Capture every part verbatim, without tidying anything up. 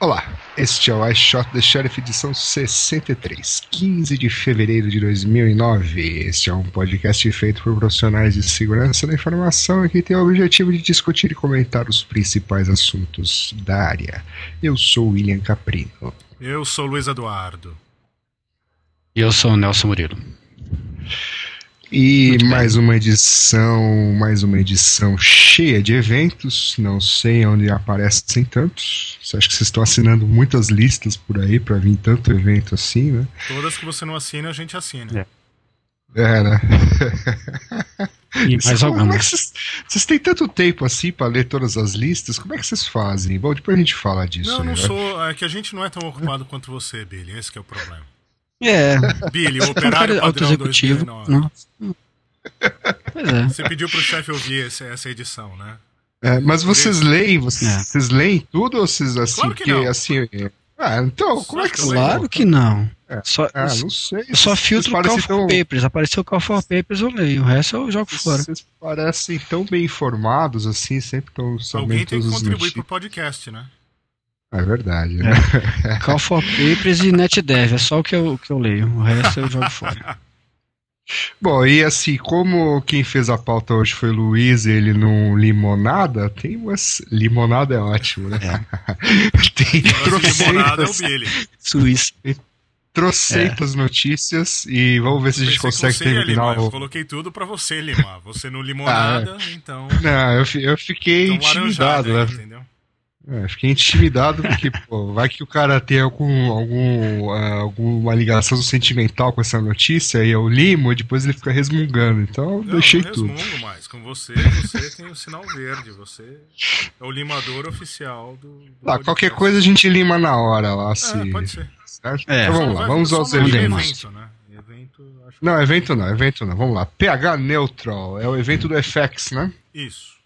Olá, este é o I Shot The Sheriff, edição sessenta e três, quinze de fevereiro de dois mil e nove. Este é um podcast feito por profissionais de segurança da informação e que tem o objetivo de discutir e comentar os principais assuntos da área. Eu sou o William Caprino. Eu sou o Luiz Eduardo. E eu sou o Nelson Murilo. E mais uma edição, mais uma edição cheia de eventos, não sei onde aparecem tantos. Acho que vocês estão assinando muitas listas por aí para vir tanto evento assim, né? Todas que você não assina, a gente assina. É, é né? E mais vocês, algumas. Como é que vocês, vocês têm tanto tempo assim para ler todas as listas? Como é que vocês fazem? Bom, depois a gente fala disso. Não, não né? sou. É que a gente não é tão ocupado quanto você, Billy, esse que é o problema. É. Billy, o operário padrão dois mil e nove. Não. Pois é. Você pediu pro chefe ouvir essa, essa edição, né? É, mas vocês leem, vocês, é. vocês leem tudo ou vocês assim? Claro que não. Assim, ah, então, como é que vocês Claro leem? que não. É. Só, ah, não sei. Eu só filtro o Call for Papers. Apareceu o Call for Papers, eu leio. O resto eu jogo fora. Vocês parecem tão bem informados assim, sempre estão sabendo. Alguém tem que contribuir pro podcast, né? É verdade, né? É. Call for Papers e NetDev, é só o que eu, que eu leio, o resto eu jogo fora. Bom, e assim, como quem fez a pauta hoje foi o Luiz e ele não limonada, tem umas... Limonada é ótimo, né? É. Tem trocentas... Limonada é o Billy. Suíça. Trocentas é. notícias e vamos ver se a gente consegue terminar. Eu coloquei tudo pra você limar, você não limou ah, nada, é. então... Não, eu, eu fiquei então, intimidado, né? Entendeu? É, fiquei intimidado porque, pô, vai que o cara tem algum, algum, uh, alguma ligação sentimental com essa notícia e eu limo e depois ele fica resmungando. Então eu não, deixei não tudo. Eu não resmungo mais. Com você, você tem o sinal verde. Você é o limador oficial do. do tá, qualquer coisa a gente lima na hora lá. Se... É, pode ser. Certo? É, então vamos lá, vai, vamos aos eventos. Evento, né? evento, acho que não, evento não, evento não. Vamos lá. P H Neutral é o evento do F X, né? Isso.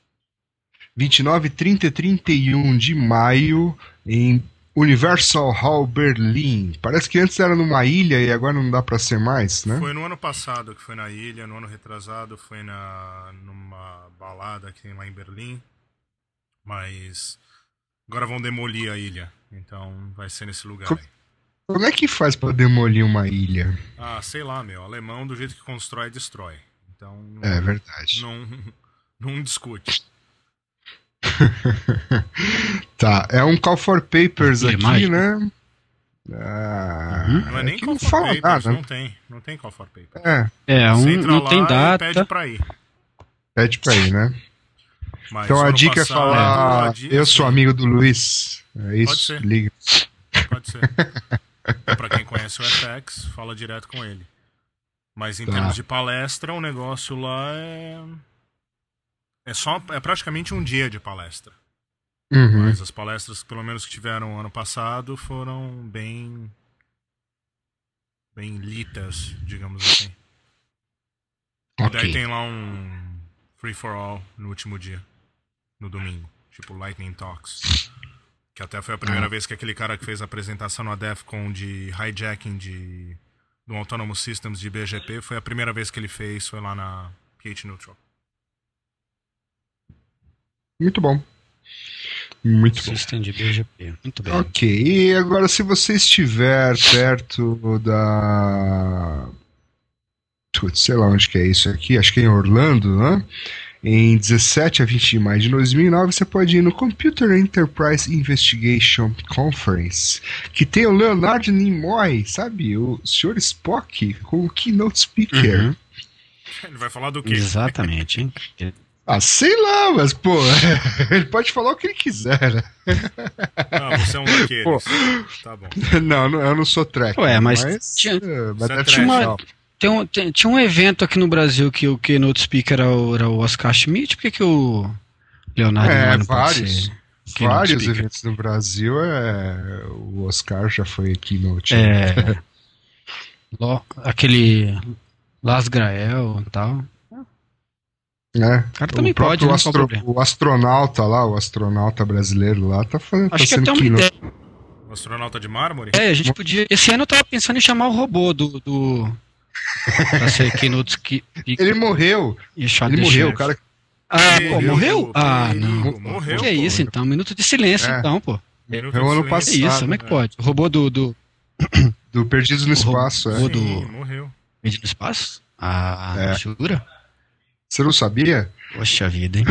vinte e nove, trinta e trinta e um de maio em Universal Hall, Berlim. Parece que antes era numa ilha e agora não dá pra ser mais, né? Foi no ano passado que foi na ilha, no ano retrasado foi na, numa balada que tem lá em Berlim. Mas agora vão demolir a ilha, então vai ser nesse lugar. Co- aí. Como é que faz pra demolir uma ilha? Ah, sei lá, meu. Alemão, do jeito que constrói, destrói. Então, não, é verdade. Não, não discute. Tá, é um Call for Papers aqui, imagem. né? Ah, não é nem Call for Papers, nada. não tem, não tem Call for Papers. É, é um, não tem data. Pede pra ir. Pede pra ir, né? Mas então a dica passar, é falar, é, dia, eu sim. sou amigo do Luiz, é isso, Pode liga. Pode ser. Pra quem conhece o F X, fala direto com ele. Mas em tá. termos de palestra, o negócio lá é... É, só, é praticamente um dia de palestra. Uhum. Mas as palestras, pelo menos que tiveram ano passado, foram bem. bem litas, digamos assim. Okay. E daí tem lá um free for all no último dia, no domingo. Tipo Lightning Talks. Que até foi a primeira ah. vez que aquele cara que fez a apresentação na Defcon de hijacking de, do Autonomous Systems de B G P, foi a primeira vez que ele fez, foi lá na P H Neutral. Muito bom. Muito bom. System de B G P. Muito bem. Ok, e agora se você estiver perto da... Sei lá onde que é isso aqui, acho que é em Orlando, né? Em dezessete a vinte de maio de dois mil e nove, você pode ir no Computer Enterprise Investigation Conference, que tem o Leonard Nimoy, sabe? O senhor Spock com o Keynote Speaker. Uhum. Ele vai falar do quê? Exatamente, hein? Ah, sei lá, mas, pô, ele pode falar o que ele quiser, né? Não, você é um daqueles. Tá bom. Não, não, eu não sou track. Ué, mas, mas tinha, mas é tinha, uma, tem um, tem, tinha um evento aqui no Brasil que o keynote speaker era o, era o Oscar Schmidt, por que que o Leonardo é, não vários, pode ser Vários speaker? Eventos no Brasil, é, o Oscar já foi keynote. É, né? Ló, aquele Las Grael e tal. É. O cara também o pode, né, astro, o astronauta lá, o astronauta brasileiro lá, tá fazendo. Acho tá que até uma ideia. O astronauta de mármore? É, a gente podia. Esse ano eu tava pensando em chamar o robô do. do... pra ser keynote que. Ele morreu. Ele morreu, Sheriff. o cara. Ah, pô, morreu? Ah, não. Morreu. Que é isso então? Minuto de silêncio, é. então, pô. Minuto é o ano passado. Isso, como é que pode? O robô do... Do, do Perdidos no Espaço, robô, é. Do... Sim, morreu. Perdidos no Espaço? Ah, é. Jura? Você não sabia? Poxa vida, hein?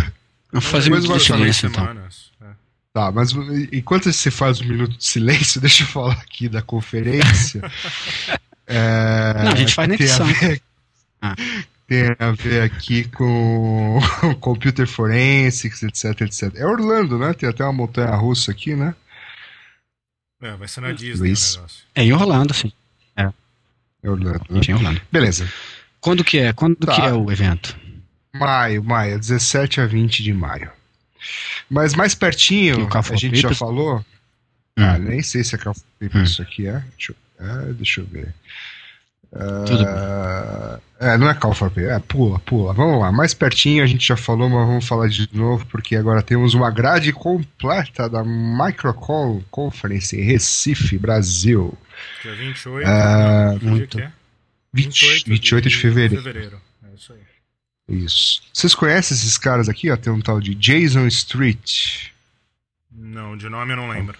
Vamos fazer um minuto de silêncio, então. É. Tá, mas enquanto você faz um minuto de silêncio, deixa eu falar aqui da conferência. É, não, a gente faz nem edição. Ah. Tem a ver aqui com Computer Forensics, etc, etcétera. É Orlando, né? Tem até uma montanha-russa aqui, né? É, vai ser na Disney o negócio. É em Orlando, sim. É, é Orlando, né? Em Orlando. Beleza. Quando que é? Quando tá. que é o evento? Maio, maio, dezessete a vinte de maio. Mas mais pertinho, a gente já falou. Hum. Ah, nem sei se é Calf Papers hum. isso aqui é. Deixa eu, é, deixa eu ver. Uh, é, não é Call for Paper, é, pula, pula. Vamos lá, mais pertinho a gente já falou, mas vamos falar de novo, porque agora temos uma grade completa da Microcall Conference em Recife, Brasil. Dia vinte e oito, uh, muito. Que é? vinte, vinte e oito de fevereiro. É isso aí. Isso. Vocês conhecem esses caras aqui? Ó, tem um tal de Jason Street. Não, de nome eu não lembro.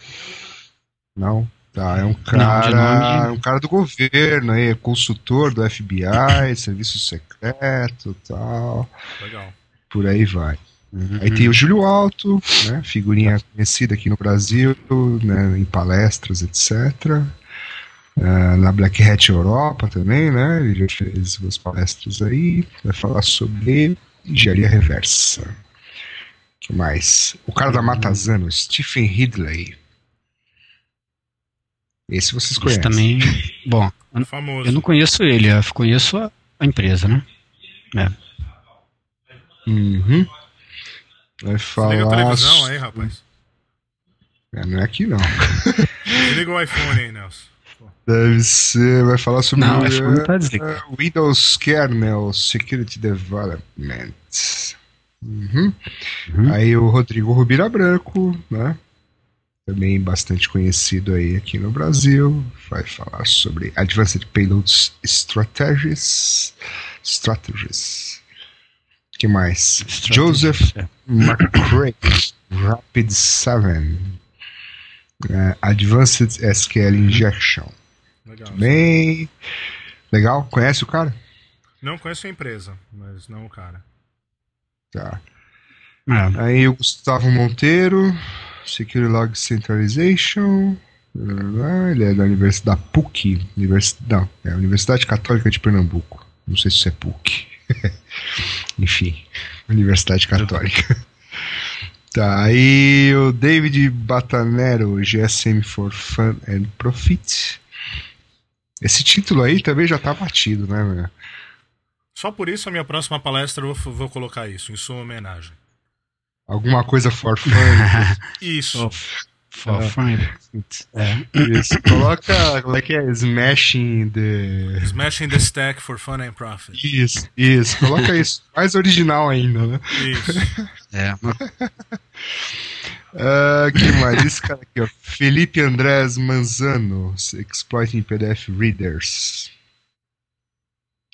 Não? Tá, é um cara, não, um cara do governo, aí, consultor do F B I, serviço secreto e tal. Legal. Por aí vai. Uhum. Aí tem o Júlio Alto, né, figurinha conhecida aqui no Brasil, né, em palestras, etcétera. Uh, na Black Hat Europa também, né? Ele já fez umas palestras aí, vai falar sobre engenharia reversa. O que mais? O cara da Matasano, Stephen Ridley. Esse vocês conhecem. Esse também, bom, famoso. Eu não conheço ele, eu conheço a, a empresa, né? É. Uhum. Vai falar... Liga a televisão aí, rapaz. É, não é aqui, não. Liga o iPhone aí, Nelson. Deve ser, vai falar sobre não, o, não tá uh, Windows Kernel Security Development. Uhum. Uhum. Aí o Rodrigo Rubira Branco, né? Também bastante conhecido aí aqui no Brasil, vai falar sobre Advanced Payloads Strategies. Strategies. O que mais? Strategies. Joseph é. McCray, Rapid sete, uh, Advanced S Q L Injection. Legal. Bem... Legal? Conhece o cara? Não, conheço a empresa, mas não o cara. Tá. É. Aí o Gustavo Monteiro... Security Log Centralization, blá, blá, blá. Ele é da Universidade PUC, Universidade, não, é a Universidade Católica de Pernambuco, não sei se isso é PUC, enfim, Universidade Católica. Tá, aí o David Batanero, G S M for Fun and Profit, esse título aí também já tá batido, né, velho? Só por isso a minha próxima palestra eu vou colocar isso, em sua homenagem. Alguma coisa for fun. Isso. For fun. É. Isso. Coloca, como é que é? Smashing the... Smashing the stack for fun and profit. Isso, isso. Coloca isso. Mais original ainda, né? Isso. É. uh, que mais? Esse cara aqui, ó. Felipe Andrés Manzano, Exploiting P D F Readers.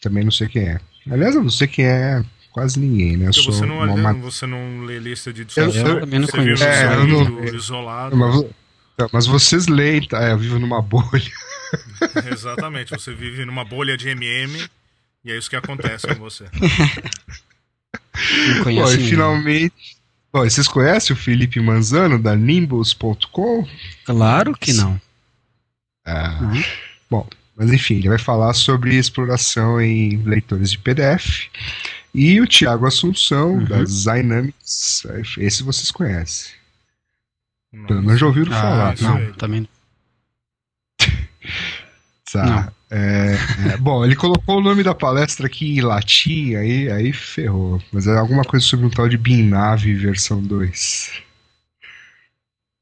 Também não sei quem é. Aliás, eu não sei quem é... Quase ninguém, né? Eu sou você, não uma... olhando, você não lê lista de discussão. Eu, eu, eu também não conheço. É, eu não... isolado. Mas, mas vocês leem, tá? Eu vivo numa bolha. Exatamente, você vive numa bolha de M M e é isso que acontece com você. Não conheço. Bom, e finalmente. Bom, e vocês conhecem o Felipe Manzano da Nimbus ponto com? Claro que não. Ah, uhum. Bom, mas enfim, ele vai falar sobre exploração em leitores de P D F. E o Thiago Assunção, uhum. da Dynamics, esse vocês conhecem. Pelo menos já ouviram ah, falar. Não, é também tá. Não. É, é, bom, ele colocou o nome da palestra aqui em latim, aí, aí ferrou. Mas é alguma coisa sobre um tal de Binave versão dois.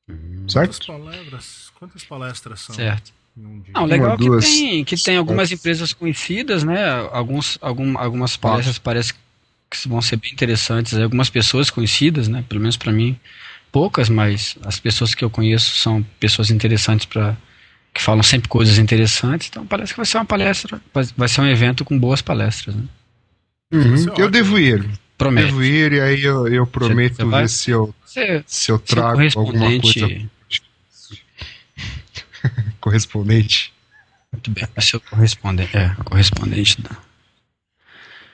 Hum, certo? Quantas palestras, quantas palestras são? Certo. Não, legal uma, que, duas, tem, que tem algumas empresas conhecidas, né? Alguns, algum, algumas palestras parece que vão ser bem interessantes. Algumas pessoas conhecidas, né? Pelo menos para mim, poucas, mas as pessoas que eu conheço são pessoas interessantes para que falam sempre coisas interessantes. Então parece que vai ser uma palestra, vai ser um evento com boas palestras. Né? Uhum. Eu devo ir. Prometo. Devo ir e aí eu, eu prometo você, você ver se eu, você, se eu trago alguma coisa. correspondente. Muito bem, o seu correspondente. É, correspondente. Da...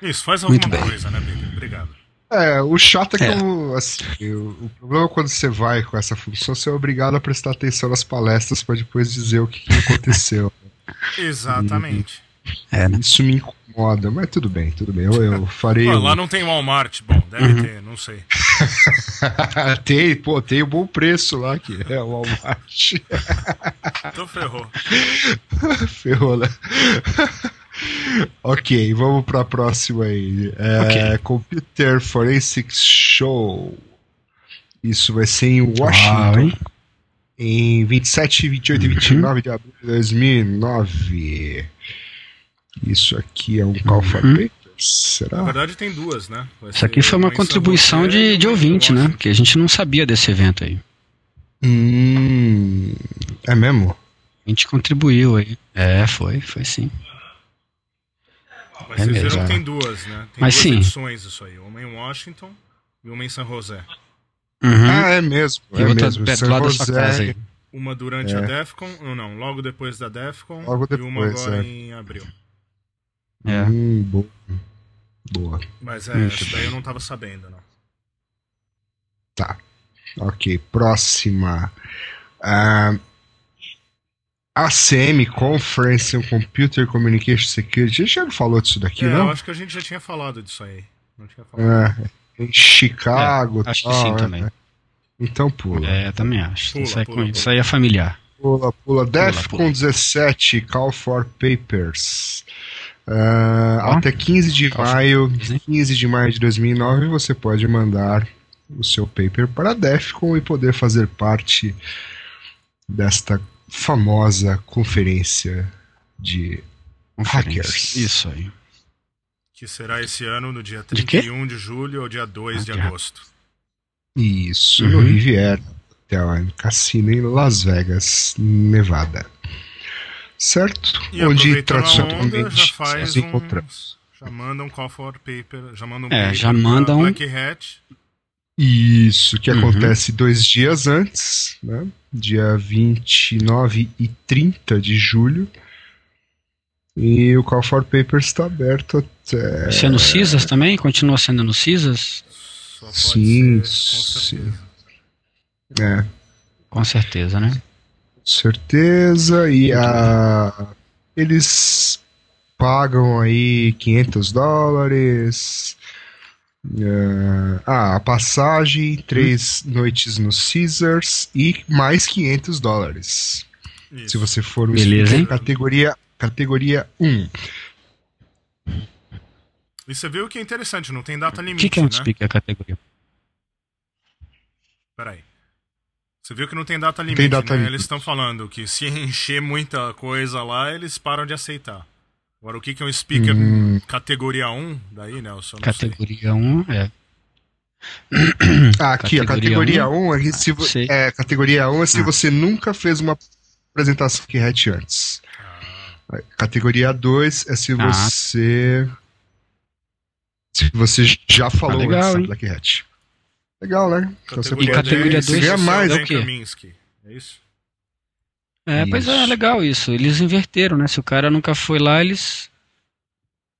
Isso, faz alguma Muito coisa, bem. né, Pedro? Obrigado. É, o chato é que é. Eu, assim, eu, o problema é quando você vai com essa função, você é obrigado a prestar atenção nas palestras para depois dizer o que, que aconteceu. Exatamente. É, né? Isso me incomoda, mas tudo bem, tudo bem. Eu, eu farei. Ah, um... Lá não tem Walmart, bom, deve uhum. ter, não sei. Tem, pô, tem um bom preço lá que é o Walmart. Então ferrou. Ferrou, né? Ok, vamos para a próxima aí. É, okay. Computer Forensics Show. Isso vai ser em Washington, ah, em vinte e sete, vinte e oito e vinte e nove uhum. de abril de dois mil e nove. Isso aqui é um call for papers, será? Na verdade tem duas, né? Vai Isso aqui foi uma contribuição de, de ouvinte, né? Porque a gente não sabia desse evento aí. Hum, é mesmo? A gente contribuiu aí. É, foi, foi sim. Mas é vocês mesmo, viram que tem duas, né? Tem Mas duas sim. edições isso aí. Uma em Washington e uma em São José. Uhum. Ah, é mesmo. É e outra mesmo. perto lá da sua casa aí. Uma durante é. a Defcon, não, não, logo depois da Defcon logo depois, e uma agora é. em abril. É. Hum, boa. boa. Mas é, isso daí eu não tava sabendo, não. Tá. Ok, próxima. Ah... Uh... A C M Conference on Computer Communication Security. A gente já falou disso daqui, é, não? Eu acho que a gente já tinha falado disso aí. Não tinha falado. É, em Chicago, é, acho tal, que sim, né? também. Então pula. É, também acho. Pula, isso, aí, pula, isso aí é familiar. Pula, pula. Defcon dezessete, Call for Papers. Uh, ah, até quinze de maio de dois mil e nove você pode mandar o seu paper para a Defcon e poder fazer parte desta famosa conferência de conferência. hackers. Isso aí. Que será esse ano, no dia trinta e um de, de julho ou dia dois ah, de agosto. Isso, uhum. no Riviera Hotel Cassino, em Las Vegas, Nevada. Certo? E onde tradicionalmente onda, nós um, encontramos. Já manda um call for paper, já manda um é, paper já manda um... Black Hat. Isso, que uhum. acontece dois dias antes, né? Dia vinte e nove e trinta de julho. E o Call for Papers está aberto até... Isso é no CISAS também? Continua sendo no CISAS? Só pode sim, ser, com certeza. Sim. É. Com certeza, né? Com certeza, e a... eles pagam aí quinhentos dólares... Uh, ah, a passagem, três hum. noites no Caesars e mais quinhentos dólares. Isso. Se você for um Beleza, categoria, categoria um. E você viu que é interessante, não tem data limite. O que, que é onde né? explica a categoria? Peraí. Você viu que não tem data limite, tem data né? limite. Eles estão falando que se encher muita coisa lá, eles param de aceitar. Agora, o que que é um speaker hum. categoria um? Daí, né, o senhor não categoria sei. um é. Ah, aqui, a categoria um é se, vo... é, categoria um é se ah. você nunca fez uma apresentação que hatch antes. Ah. Categoria dois é se você. Ah. Se você já falou ah, legal, antes da Black Hat. Legal, né? Então você pode categoria dois ganha mais do que. É isso? É, isso. Pois é, legal isso. Eles inverteram, né? Se o cara nunca foi lá, eles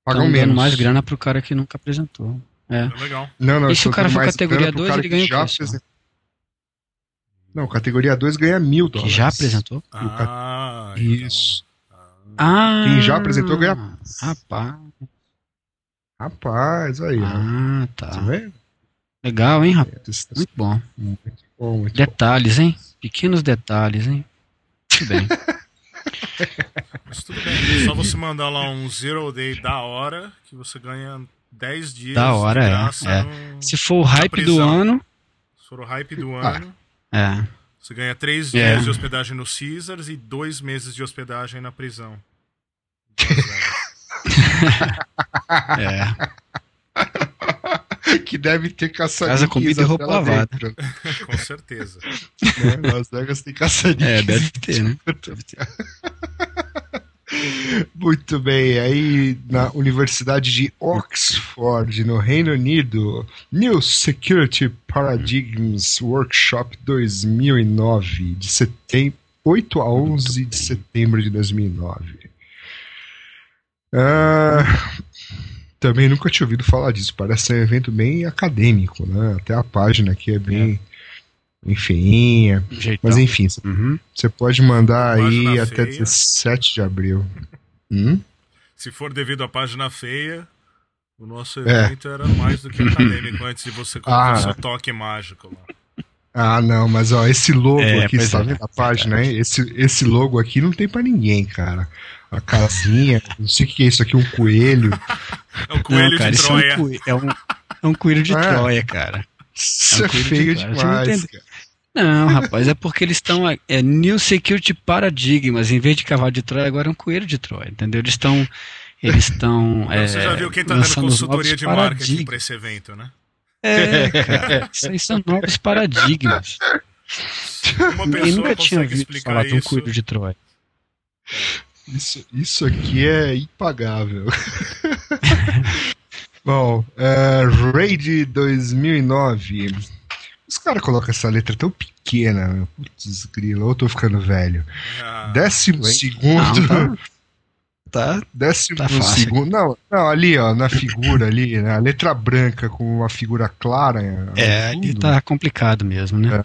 pagam menos. Dando mais grana pro cara que nunca apresentou. É. É legal. Não, não, e se o cara for categoria dois, ele ganha o quê? Não, categoria dois ganha mil dólares. Que já apresentou? Ah, isso. Ah, quem já apresentou ganha. Rapaz. Rapaz, aí. Ah, tá. Tá vendo? Legal, hein, rapaz? Muito bom. Muito bom, muito detalhes, bom. hein? Pequenos detalhes, hein? Tudo bem. Mas tudo bem, só você mandar lá um zero day da hora que você ganha dez dias da hora, de graça é, é. No... se for o hype do ano se for o hype do ah, ano é. você ganha três dias é. de hospedagem no Caesars e dois meses de hospedagem na prisão. É. Que deve ter caçadinhas, casa, comida e roupa lavada. Com certeza. Né? Las Vegas tem caçadinhas. É, deve ter, né? Deve ter. Muito bem, aí na Universidade de Oxford, no Reino Unido, New Security Paradigms Workshop dois mil e nove, de setembro, oito a onze de setembro de dois mil e nove. Ah, também nunca tinha ouvido falar disso. Parece ser um evento bem acadêmico, né? Até a página aqui é bem... É. Enfim, mas enfim, uhum. Você pode mandar página aí feia. Até dezessete de abril. Hum? Se for devido à página feia, o nosso evento é. era mais do que acadêmico antes de você colocar ah. seu toque mágico lá. Ah, não, mas ó, esse logo é, aqui, está vendo é, a página, é, é. Esse, esse logo aqui não tem pra ninguém, cara. A casinha, não sei o que é isso aqui, um coelho. É um coelho não, cara, de Troia. É um, é, um, é um coelho de é. Troia, cara. Isso é, um é feio de demais, não, cara. Não, rapaz, é porque eles estão... É New Security Paradigmas, em vez de cavalo de Troia, agora é um coelho de Troia, entendeu? Eles estão... Eles estão... É, você já viu quem tá dando consultoria de marketing para esse evento, né? É, cara, isso aí são novos paradigmas. Uma pessoa eu nunca tinha ouvido falar de um coelho de Troia. Isso, isso aqui é impagável. Bom, uh, Raid dois mil e nove. Os caras colocam essa letra tão pequena, meu. Putz, grila, eu tô ficando velho. Ah, décimo bem. Segundo. Não, tá. tá décimo tá segundo. Não, não, ali, ó, na figura ali, a letra branca com a figura clara. É, ali tá complicado mesmo, né? É.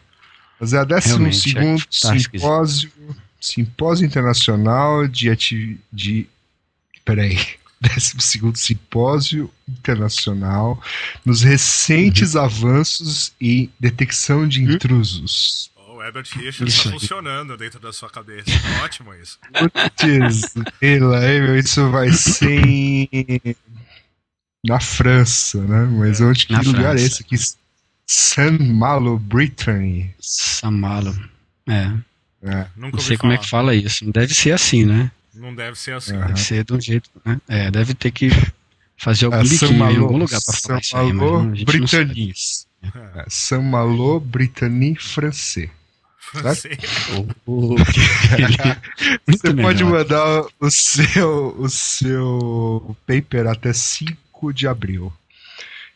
Mas é a décimo segundo é simpósio, simpósio internacional de. Ati- de peraí. décimo segundo Simpósio Internacional nos recentes uhum. avanços em detecção de intrusos. Oh, o Herbert Richards está funcionando dentro da sua cabeça. Ótimo isso. Putz, isso vai ser em... na França, né? Mas é, onde que lugar França. É esse aqui? Saint Malo, Brittany. Saint Malo. É. é. Não sei como é que fala isso. Deve ser assim, né? Não deve ser assim. Deve uhum. ser de um jeito, né? É, deve ter que fazer algum é, biquinho em algum lugar para falar isso aí. Saint Malo, Saint Malo, Brittany, francês. Francês. Oh, você melhor. Pode mandar o seu, o seu paper até cinco de abril.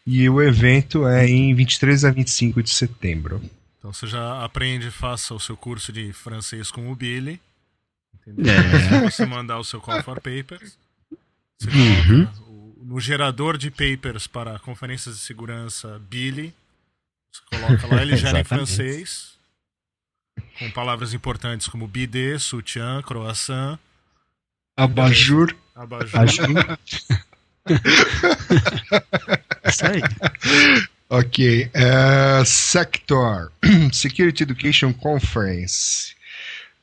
E o evento é em vinte e três a vinte e cinco de setembro. Então você já aprende, faça o seu curso de francês com o Billy. É. Você mandar o seu call for papers, você uhum. o, no gerador de papers para conferências de segurança Billy, você coloca lá, ele gera em francês com palavras importantes como bidê, soutien, croissant, abajur, abajur. abajur. Isso aí. Ok, uh, Sector Security Education Conference.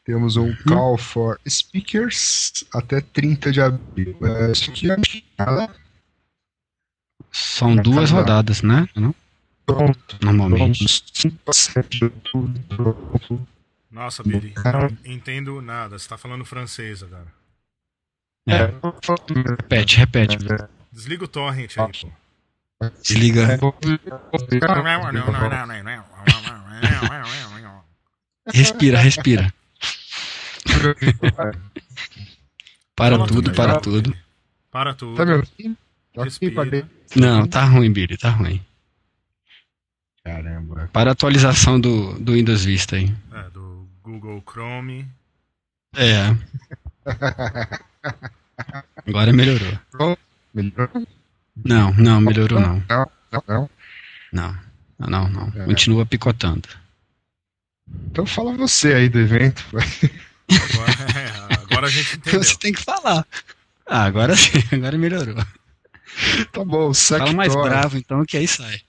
Temos um call for speakers até trinta de abril. É, isso aqui é... São é duas canal. Rodadas, né? Não? Pronto. Normalmente. Pronto. Nossa, Billy. Não entendo nada. Você tá falando francês agora. É. Repete, repete. Desliga o torrent aí, pô. Desliga. Respira, respira. Para fala tudo, para já. Tudo. Para tudo. Tá me ouvindo? Respira. Não, tá ruim, Billy, tá ruim. Caramba. Para a atualização do, do Windows Vista aí. É, do Google Chrome. É. Agora melhorou. Melhorou? Não, não, melhorou não. Não, não. Não, não, não. É. Continua picotando. Então fala você aí do evento. Agora, é, agora a gente entendeu. Você tem que falar. Ah, agora sim, agora melhorou. Tá bom, Sector. Fala mais bravo então, que aí sai.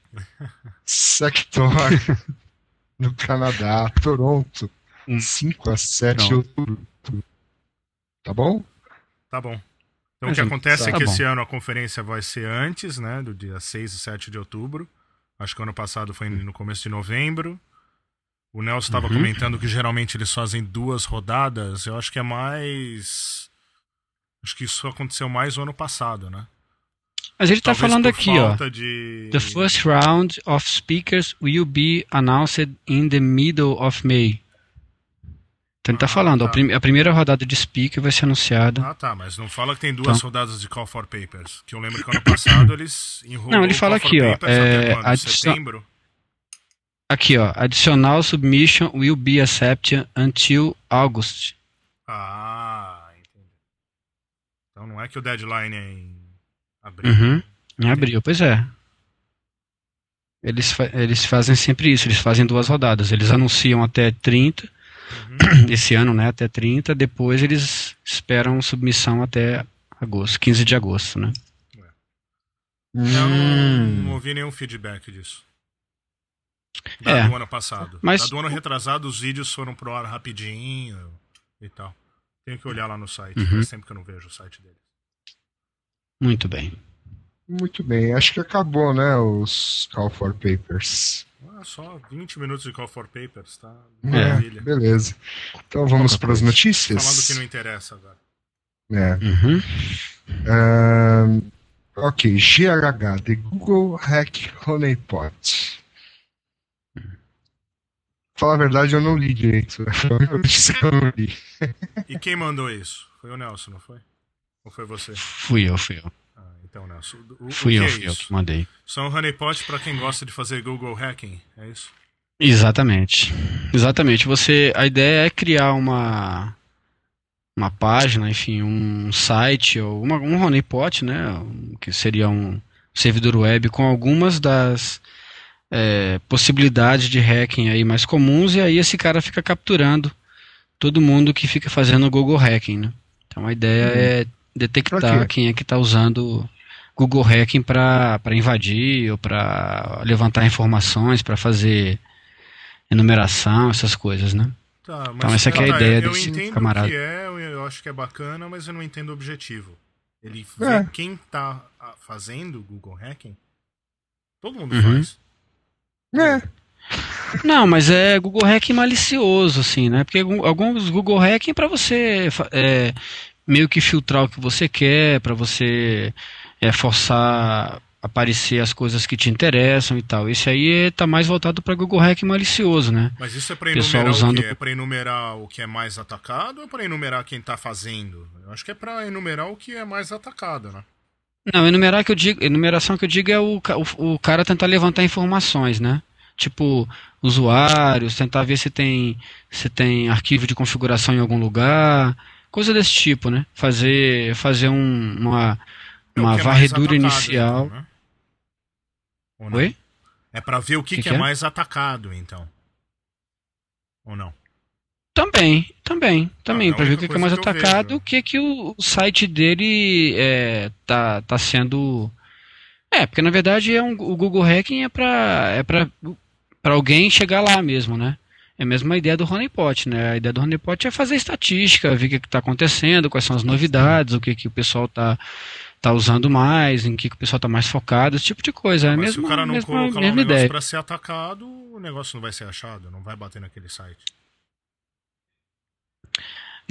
Sector no Canadá, Toronto, hum. cinco a sete de outubro. Tá bom? Tá bom. Então a o que acontece tá é que bom. Esse ano a conferência vai ser antes, né, do dia seis e sete de outubro. Acho que o ano passado foi no começo de novembro. O Nelson estava uhum. comentando que geralmente eles fazem duas rodadas. Eu acho que é mais... Acho que isso aconteceu mais no ano passado, né? Mas ele está falando aqui, ó. De... The first round of speakers will be announced in the middle of May. Então ele está ah, falando, tá. a primeira rodada de speaker vai ser anunciada. Ah, tá, mas não fala que tem duas então... rodadas de Call for Papers. Que eu lembro que ano passado eles enrolaram o Call for Papers até quando? Setembro? Aqui, ó. Additional submission will be accepted until August. Ah, entendi. Então não é que o deadline é em abril. Uhum, em abril, pois é. Eles, fa- eles fazem sempre isso, eles fazem duas rodadas. Eles anunciam até trinta, uhum. esse ano, né, até trinta, depois eles esperam submissão até agosto, quinze de agosto, né? É. Não, hum. não ouvi nenhum feedback disso. Da é, do ano passado. Mas... Da do ano retrasado, os vídeos foram pro ar rapidinho e tal. Tenho que olhar lá no site, uhum. faz tempo que eu não vejo o site deles. Muito bem. Muito bem, acho que acabou, né, os Call for Papers. Ah, só vinte minutos de Call for Papers, tá? Maravilha. É, beleza. Então vamos para as notícias. Falando que não interessa agora. É. Uhum. Uh, ok, G H H, The Google Hack Honeypot. Falar a verdade, eu não li direito. Eu não li. E quem mandou isso? Foi o Nelson, não foi? Ou foi você? Fui eu, fui eu. Ah, então, Nelson. O, o fui eu, é fui isso? eu que mandei. São honeypots para quem gosta de fazer Google Hacking, é isso? Exatamente. Exatamente. Você, a ideia é criar uma, uma página, enfim, um site, ou uma, um honeypot, né? Que seria um servidor web com algumas das... É, possibilidades de hacking aí mais comuns, e aí esse cara fica capturando todo mundo que fica fazendo Google Hacking, né? Então a ideia uhum. é detectar quem é que está usando Google Hacking para invadir ou para levantar informações, para fazer enumeração, essas coisas, né? Tá, mas então essa tá, é a ideia eu, desse eu camarada. Que é, eu acho que é bacana, mas eu não entendo o objetivo. Ele vê é. quem está fazendo Google Hacking, todo mundo uhum. faz. É. Não, mas é Google Hacking malicioso, assim, né? Porque alguns Google Hacking para você é, meio que filtrar o que você quer, para você é, forçar aparecer as coisas que te interessam e tal. Esse aí tá mais voltado para Google Hacking malicioso, né? Mas isso é para enumerar, usando... é para enumerar o que é mais atacado ou é para enumerar quem tá fazendo? Eu acho que é para enumerar o que é mais atacado, né? Não, enumerar que eu digo, enumeração que eu digo é o, o, o cara tentar levantar informações, né? Tipo, usuários, tentar ver se tem, se tem arquivo de configuração em algum lugar, coisa desse tipo, né? Fazer, fazer um, uma, uma é varredura é inicial. Então, né? Oi? É pra ver o que, que, que, que é, é mais atacado, então. Ou não? Também, também, também, ah, para ver o que é mais que atacado, vejo, né? o que, que o, o site dele é, tá, tá sendo... É, porque na verdade é um, o Google Hacking é para é pra, pra alguém chegar lá mesmo, né? É mesmo a ideia do honeypot, né? A ideia do honeypot é fazer estatística, ver o que está acontecendo, quais são as novidades, o que, que o pessoal tá, tá usando mais, em que, que o pessoal tá mais focado, esse tipo de coisa. É mas mesmo, se o cara não mesma, colocar um negócio para ser atacado, o negócio não vai ser achado, não vai bater naquele site.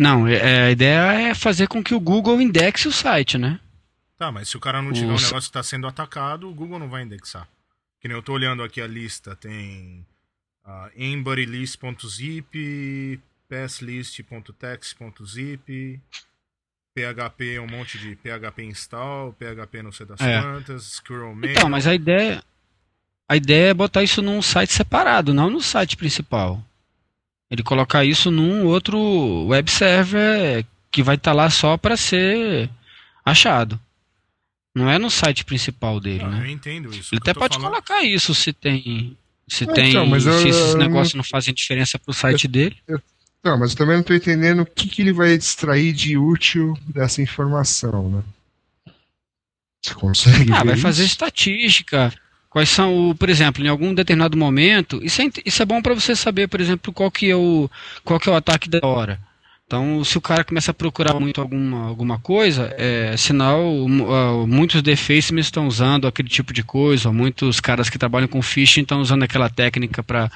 Não, é, a ideia é fazer com que o Google indexe o site, né? Tá, mas se o cara não tiver o um negócio que está sendo atacado, o Google não vai indexar. Que nem eu tô olhando aqui a lista, tem uh, emburylist.zip, passlist.text.zip, P H P, um monte de P H P install, P H P não sei das é. quantas, squirrel mail... Então, mas a ideia, a ideia é botar isso num site separado, não no site principal. Ele colocar isso num outro web server que vai estar tá lá só para ser achado. Não é no site principal dele, não, né? Eu entendo isso. Ele até pode falando... colocar isso se tem, se não, tem, então, se eu, esses eu, negócios eu, não fazem diferença pro site eu, dele. Eu, não, mas eu também não estou entendendo o que, que ele vai extrair de útil dessa informação, né? Você consegue? Ah, vai isso? fazer estatística. Quais são, o, por exemplo, em algum determinado momento, isso é, isso é bom para você saber, por exemplo, qual que, é o, qual que é o ataque da hora. Então, se o cara começa a procurar muito alguma, alguma coisa, é sinal, uh, muitos defacements estão usando aquele tipo de coisa, muitos caras que trabalham com phishing estão usando aquela técnica para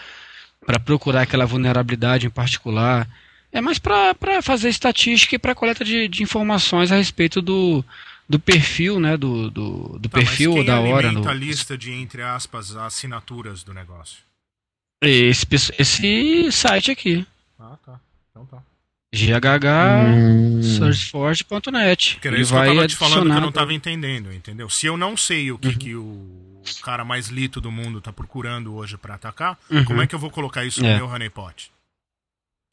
procurar aquela vulnerabilidade em particular. É mais para fazer estatística e para coleta de, de informações a respeito do... do perfil, né, do, do, do tá, perfil ou da hora. Mas quem alimenta a lista de, entre aspas, assinaturas do negócio? Esse, esse site aqui. Ah, tá. Então tá. G H H searchforge ponto net. Porque era isso que eu tava te falando que eu não tava entendendo, entendeu? Se eu não sei o que, uhum. que o o cara mais lito do mundo tá procurando hoje pra atacar, uhum. como é que eu vou colocar isso no é. meu honeypot?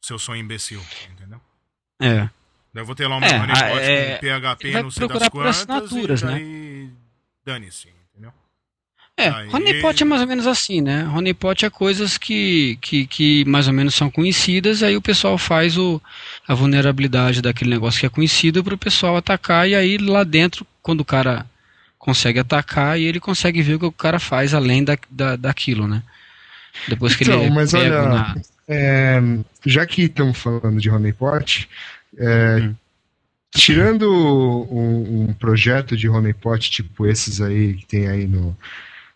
Se eu sou um imbecil, entendeu? É. Daí eu vou ter lá um é, honeypot é, com P H P, vai não sei das quantas, e daí né? dane-se, entendeu? É, aí... honeypot é mais ou menos assim, né? Honeypot é coisas que, que, que mais ou menos são conhecidas, aí o pessoal faz o, a vulnerabilidade daquele negócio que é conhecido pro pessoal atacar, e aí lá dentro, quando o cara... consegue atacar e ele consegue ver o que o cara faz além da, da, daquilo, né? Depois que então, ele mas olha, na... é, já que estamos falando de honeypot, é, uhum. tirando um, um projeto de honeypot tipo esses aí que tem aí no,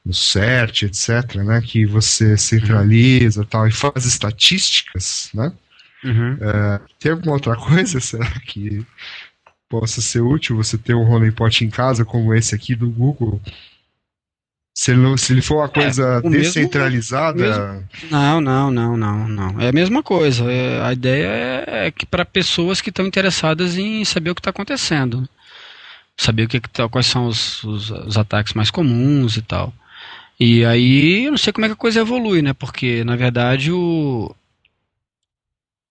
no CERT, etcétera, né? Que você centraliza uhum. tal, e faz estatísticas, né? Uhum. É, tem alguma outra coisa, será que... possa ser útil você ter um honeypot em casa como esse aqui do Google? Se ele, não, se ele for uma coisa é, descentralizada... Mesmo, não, não, não, não, não. É a mesma coisa. É, a ideia é, é que para pessoas que estão interessadas em saber o que está acontecendo. Saber o que, quais são os, os, os ataques mais comuns e tal. E aí, eu não sei como é que a coisa evolui, né? Porque, na verdade, o...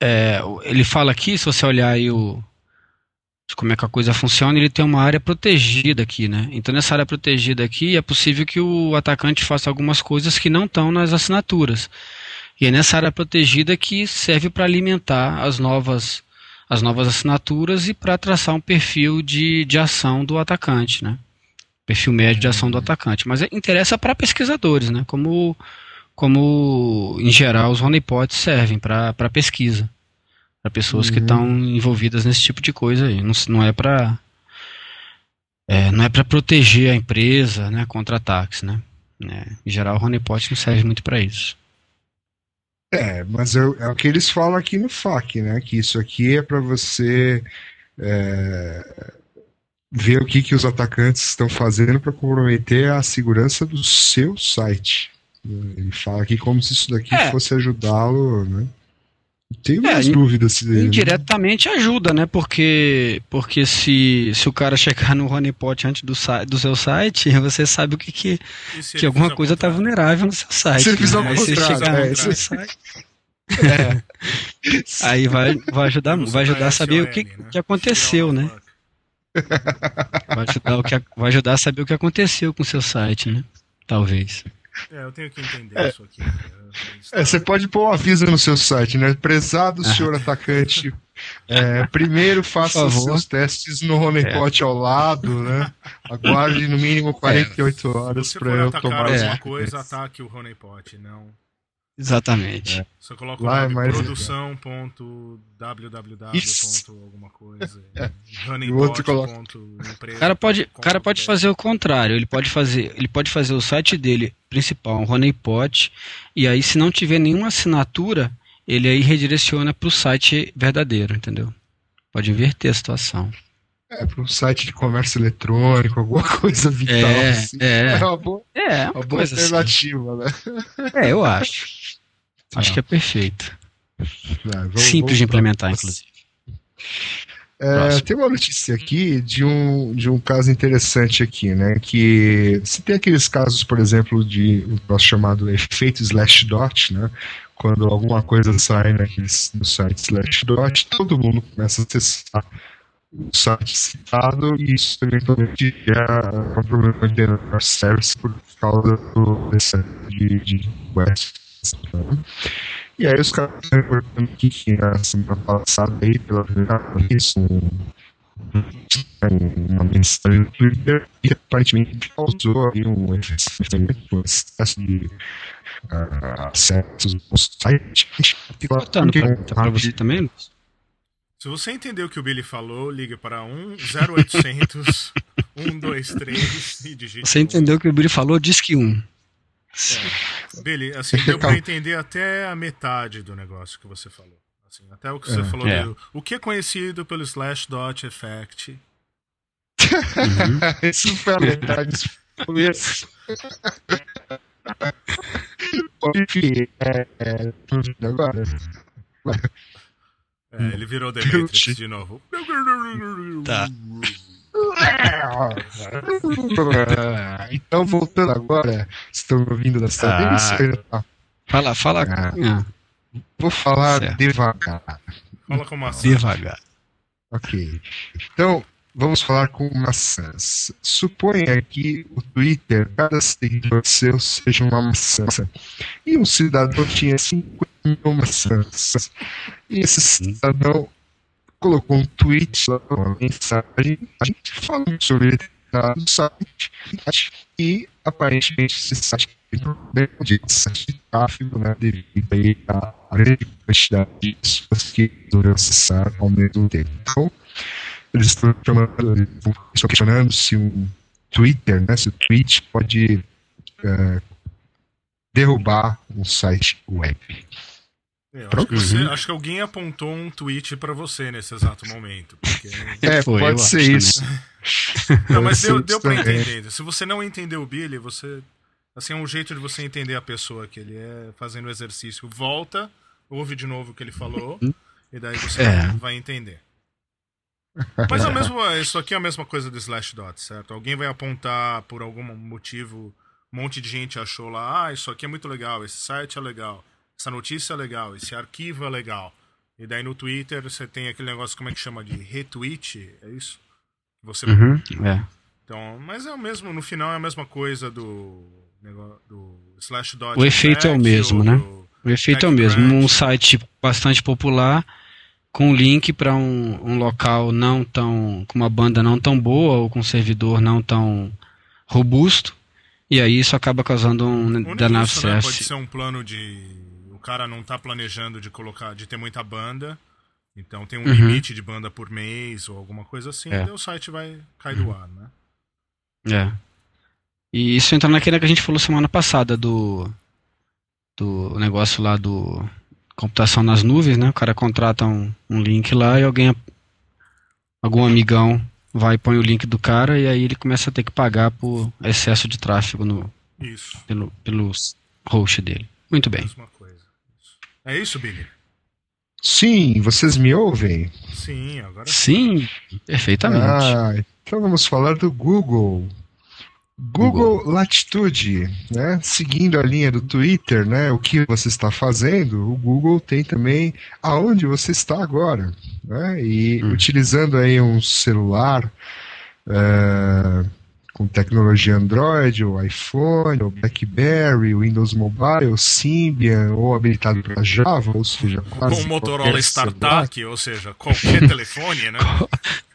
É, ele fala aqui, se você olhar aí o... como é que a coisa funciona, ele tem uma área protegida aqui, né? Então nessa área protegida aqui é possível que o atacante faça algumas coisas que não estão nas assinaturas. E é nessa área protegida que serve para alimentar as novas, as novas assinaturas e para traçar um perfil de, de ação do atacante, né? Perfil médio de ação do atacante. Mas interessa para pesquisadores, né? Como, como em geral os honeypots servem para para pesquisa. Para pessoas uhum. que estão envolvidas nesse tipo de coisa aí. Não, não é para é, não é para proteger a empresa, né, contra ataques, né? É, em geral, o honeypot não serve muito para isso. É, mas eu, é o que eles falam aqui no F A Q, né? Que isso aqui é para você é, ver o que, que os atacantes estão fazendo para comprometer a segurança do seu site. Ele fala aqui como se isso daqui é. fosse ajudá-lo, né? Tem mais é, dúvidas dele. Indiretamente né? ajuda, né? Porque, porque se, se o cara chegar no honeypot antes do, do seu site, você sabe o que, que, que alguma coisa está vulnerável no seu site. Se ele fizer né? você chegar é, no seu site. É. Aí vai, vai ajudar, vai ajudar a saber o que, que aconteceu, né? Vai ajudar, o que, vai ajudar a saber o que aconteceu com o seu site, né? Talvez. É, eu tenho que entender é. isso aqui. É, você pode pôr um aviso no seu site, né? Prezado senhor atacante, é, primeiro faça os seus testes no honeypot é. ao lado, né? Aguarde no mínimo quarenta e oito é. horas para eu tomar é. uma coisa, ataque o honeypot, não. Exatamente. É. Só coloca lá o nome é produção ponto w w w ponto alguma coisa. É. Honeypot. O cara pode, cara pode fazer o contrário, ele pode fazer, ele pode fazer o site dele principal, um honeypot, e aí se não tiver nenhuma assinatura, ele aí redireciona para o site verdadeiro, entendeu? Pode inverter a situação. É, para um site de comércio eletrônico, alguma coisa vital. É, assim. é, é uma boa, é, uma uma boa alternativa, assim. né? É, eu acho. Então, acho que é perfeito. É, vamos, Simples vamos de implementar, pra... inclusive. É, tem uma notícia aqui de um, de um caso interessante aqui, né? Que se tem aqueles casos, por exemplo, de o nosso chamado efeito slash dot, né? Quando alguma coisa sai naqueles, no site slash dot, todo mundo começa a acessar o site citado, e isso eventualmente é um problema de error service por causa do de, de web. E aí os caras estão reportando aqui que na semana passada aí, pela primeira vez, uma mensagem no Twitter que aparentemente causou aí um excesso de uh, acessos ao site. Voltando para você também, Luiz? Se você entendeu o que o Billy falou, liga para um zero oito zero zero um dois três e digite. Você entendeu o que o Billy falou, diz que um. É. Billy, assim, deu para entender até a metade do negócio que você falou. Assim, até o que você é, falou. É. Do, o que é conhecido pelo slash dot effect. Uhum. Super legal. Enfim, é, é, agora. É, ele virou Demetrius de novo. Tá. Então, voltando agora, estão ouvindo da cidade? Ah, fala, fala. Ah, vou falar certo. Devagar. Fala com maçã. Devagar. Ok. Então, vamos falar com maçãs. Suponha que o Twitter, cada seguidor seu, seja uma maçã. E um cidadão tinha cinquenta mil maçãs. E esse cidadão colocou um tweet, uma mensagem, a gente falou sobre o site, e aparentemente esse site tem problema de excesso de tráfego, né, devido à grande quantidade de pessoas que poderiam acessar ao mesmo tempo. Então, eles estão chamando, estão questionando se um Twitter, né, se o tweet pode uh, derrubar um site web. Eu acho, que você, acho que alguém apontou um tweet pra você nesse exato momento. Porque... É, foi, pode ser isso. Não, mas deu, deu pra entender. Se você não entendeu o Billy, você. Assim, é um jeito de você entender a pessoa que ele é fazendo o exercício. Volta, ouve de novo o que ele falou, e daí você é. vai entender. Mas é o mesmo, isso aqui é a mesma coisa do Slashdot, certo? Alguém vai apontar por algum motivo, um monte de gente achou lá, ah, isso aqui é muito legal, esse site é legal. Essa notícia é legal, esse arquivo é legal. E daí no Twitter você tem aquele negócio, como é que chama? De retweet, é isso? Você... Uhum, é. Então, mas é o mesmo, no final é a mesma coisa do, do slash dot. O efeito é o mesmo, né? O efeito é o mesmo. Um site bastante popular, com link para um, um local não tão. Com uma banda não tão boa, ou com um servidor não tão robusto. E aí isso acaba causando um danado certo. Né? Pode ser um plano de. O cara não tá planejando de colocar, de ter muita banda, então tem um uhum. limite de banda por mês ou alguma coisa assim, é. Então o site vai cair do ar, né? É. E isso entra naquele que a gente falou semana passada do do negócio lá do computação nas nuvens, né? O cara contrata um, um link lá e alguém, algum amigão vai e põe o link do cara e aí ele começa a ter que pagar por excesso de tráfego no, isso. Pelo, pelo host dele. Muito bem. É isso, Billy? Sim, vocês me ouvem? Sim, agora sim. Sim, perfeitamente. Ah, então vamos falar do Google. Google, Google. Latitude, né? Seguindo a linha do Twitter, né? O que você está fazendo, o Google tem também aonde você está agora, né? E hum. utilizando aí um celular uh, com tecnologia Android, ou iPhone, ou BlackBerry, ou Windows Mobile, ou Symbian, ou habilitado para Java, ou seja, quase com Motorola Startup, ou seja, qualquer telefone, né?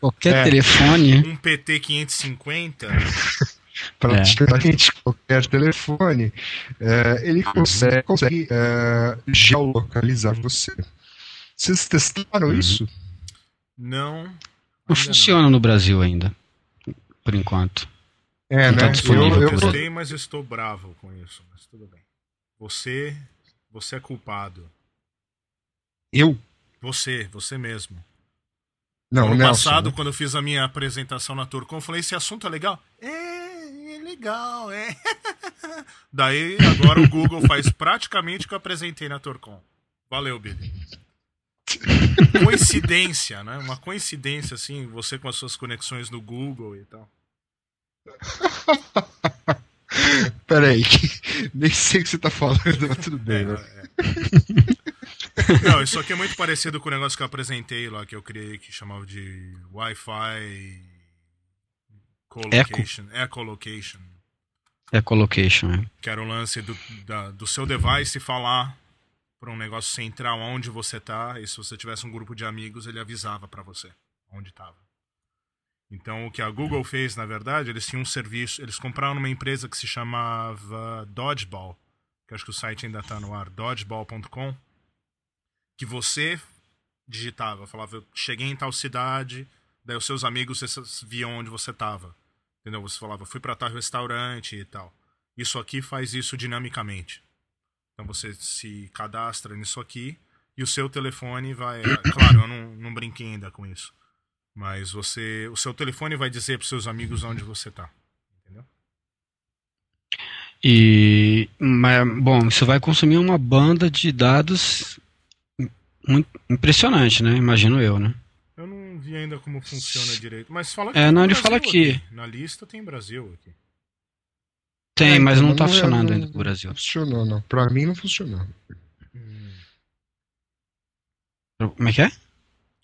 Qualquer é. telefone. Um P T quinhentos e cinquenta. Praticamente é. qualquer telefone, é, ele consegue, consegue é, geolocalizar você. Vocês testaram uhum. isso? Não. Não funciona não. no Brasil ainda, por enquanto. É, né? Tá eu, eu gostei, mas eu estou bravo com isso. Mas tudo bem. Você, você é culpado. Eu? Você, você mesmo. Não, ano Nelson, passado, né? Quando eu fiz a minha apresentação na ToorCon, eu falei, esse assunto é legal? É, é legal, é. Daí, agora o Google faz praticamente o que eu apresentei na ToorCon. Valeu, Billy. Coincidência, né? Uma coincidência, assim, você com as suas conexões no Google e tal. Peraí, nem sei o que você tá falando, mas tudo bem, é, né? É. Não, isso aqui é muito parecido com o negócio que eu apresentei lá, que eu criei, que chamava de Wi-Fi Colocation. Ecolocation. Ecolocation, é. Que era o lance do, da, do seu device falar para um negócio central onde você tá, e se você tivesse um grupo de amigos, ele avisava para você onde tava. Então, o que a Google fez, na verdade, eles tinham um serviço... Eles compraram uma empresa que se chamava Dodgeball, que acho que o site ainda está no ar, dodgeball ponto com, que você digitava, falava, eu cheguei em tal cidade, daí os seus amigos viam onde você estava. Entendeu? Você falava, fui para tal restaurante e tal. Isso aqui faz isso dinamicamente. Então, você se cadastra nisso aqui e o seu telefone vai... Claro, eu não, não brinquei ainda com isso. Mas você, o seu telefone vai dizer para os seus amigos onde você está. Entendeu? E, mas, bom, isso vai consumir uma banda de dados muito impressionante, né? Imagino eu, né? Eu não não vi ainda como funciona direito. Mas fala que é, não, ele Brasil fala aqui. aqui. Na lista tem Brasil aqui. Tem, é, mas não, não tá funcionando não, ainda no Brasil. Não funcionou, não. Pra mim não funcionou. Hum. Como é que é?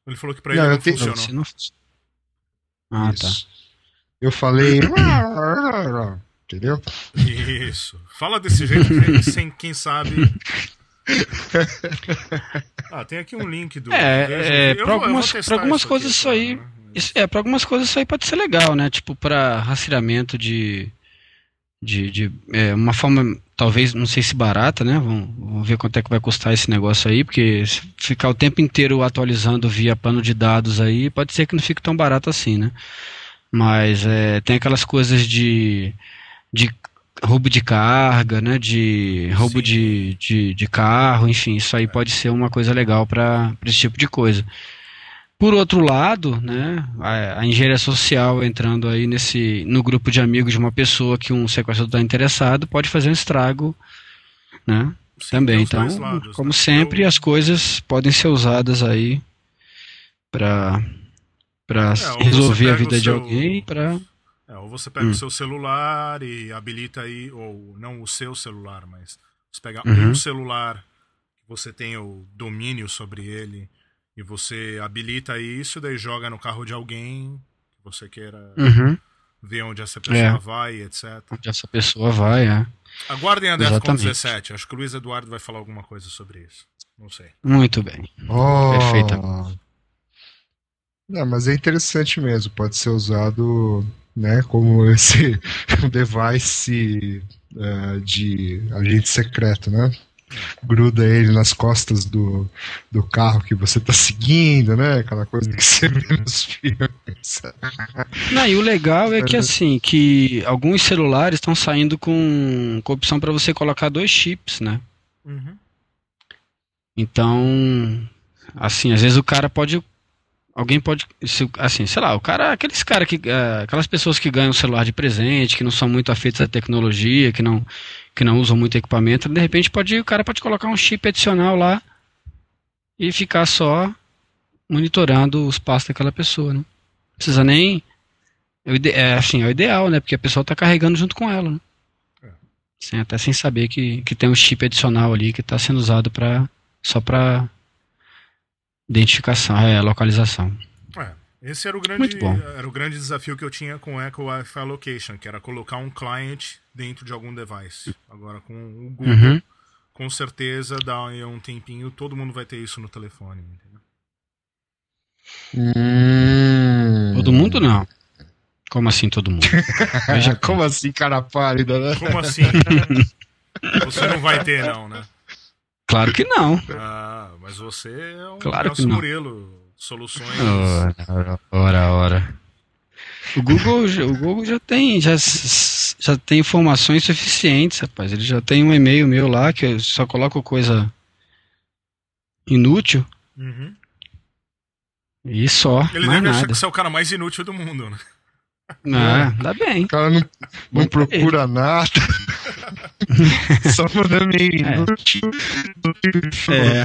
Ele falou que pra ele não, não te... funcionou. Não, não... Ah, isso. Tá. Eu falei... Entendeu? Isso. Fala desse jeito, sem quem sabe... Ah, tem aqui um link do. É, é para algumas, pra algumas coisas isso aí. Né? Isso, é, para algumas coisas isso aí pode ser legal, né? Tipo, para rastreamento de. de, de é, uma forma, talvez, não sei se barata, né? Vamos, vamos ver quanto é que vai custar esse negócio aí, porque se ficar o tempo inteiro atualizando via pano de dados aí, pode ser que não fique tão barato assim, né? Mas é, tem aquelas coisas de. de roubo de carga, né, de roubo de, de, de carro, enfim, isso aí pode ser uma coisa legal para esse tipo de coisa. Por outro lado, né, a, a engenharia social entrando aí nesse, no grupo de amigos de uma pessoa que um sequestrador está interessado, pode fazer um estrago, né, sim, também. Então, lados, como né? sempre, Eu... as coisas podem ser usadas aí para é, resolver a vida de seu... alguém, para... É, ou você pega hum. o seu celular e habilita aí, ou não o seu celular, mas você pega uhum. um celular, você tem o domínio sobre ele, e você habilita isso, daí joga no carro de alguém, que você queira uhum. ver onde essa pessoa é. vai, etcétera. Onde essa pessoa vai, é. Aguardem a Defcon dezessete, acho que o Luiz Eduardo vai falar alguma coisa sobre isso, não sei. Muito bem, oh. perfeitamente. Não, mas é interessante mesmo, pode ser usado... Né, como esse device uh, de agente secreto, né? Gruda ele nas costas do, do carro que você está seguindo, né? Aquela coisa que você vê nos filmes. Não, e o legal é que assim, que alguns celulares estão saindo com, com opção para você colocar dois chips, né? Uhum. Então, assim, às vezes o cara pode Alguém pode, assim, sei lá, o cara, aqueles cara que, aquelas pessoas que ganham o celular de presente, que não são muito afeitos à tecnologia, que não, que não usam muito equipamento, de repente pode, o cara pode colocar um chip adicional lá e ficar só monitorando os passos daquela pessoa, né? Não precisa nem, é, assim, é o ideal, né? Porque a pessoa está carregando junto com ela, né? Assim, até sem saber que, que tem um chip adicional ali que está sendo usado pra, só para... Identificação, é, localização. É, esse era o, grande, era o grande desafio que eu tinha com o Echo Wi-Fi Location, que era colocar um client dentro de algum device. Agora com o Google, uhum. com certeza, dá um tempinho, todo mundo vai ter isso no telefone. Hum... Todo mundo não. Como assim todo mundo? Veja como assim, cara pálida, né? Como assim? Você não vai ter não, né? Claro que não. Ah, mas você é um claro Nelson Murilo. Soluções. Ora, ora, ora. O Google, o Google já tem, já, já tem informações suficientes, rapaz. Ele já tem um e-mail meu lá que eu só coloco coisa inútil. Uhum. E só. Ele deve nada. achar que você é o cara mais inútil do mundo, né? Ah, dá bem. O cara não, não procura ele. nada. Só mandando meio inútil. É.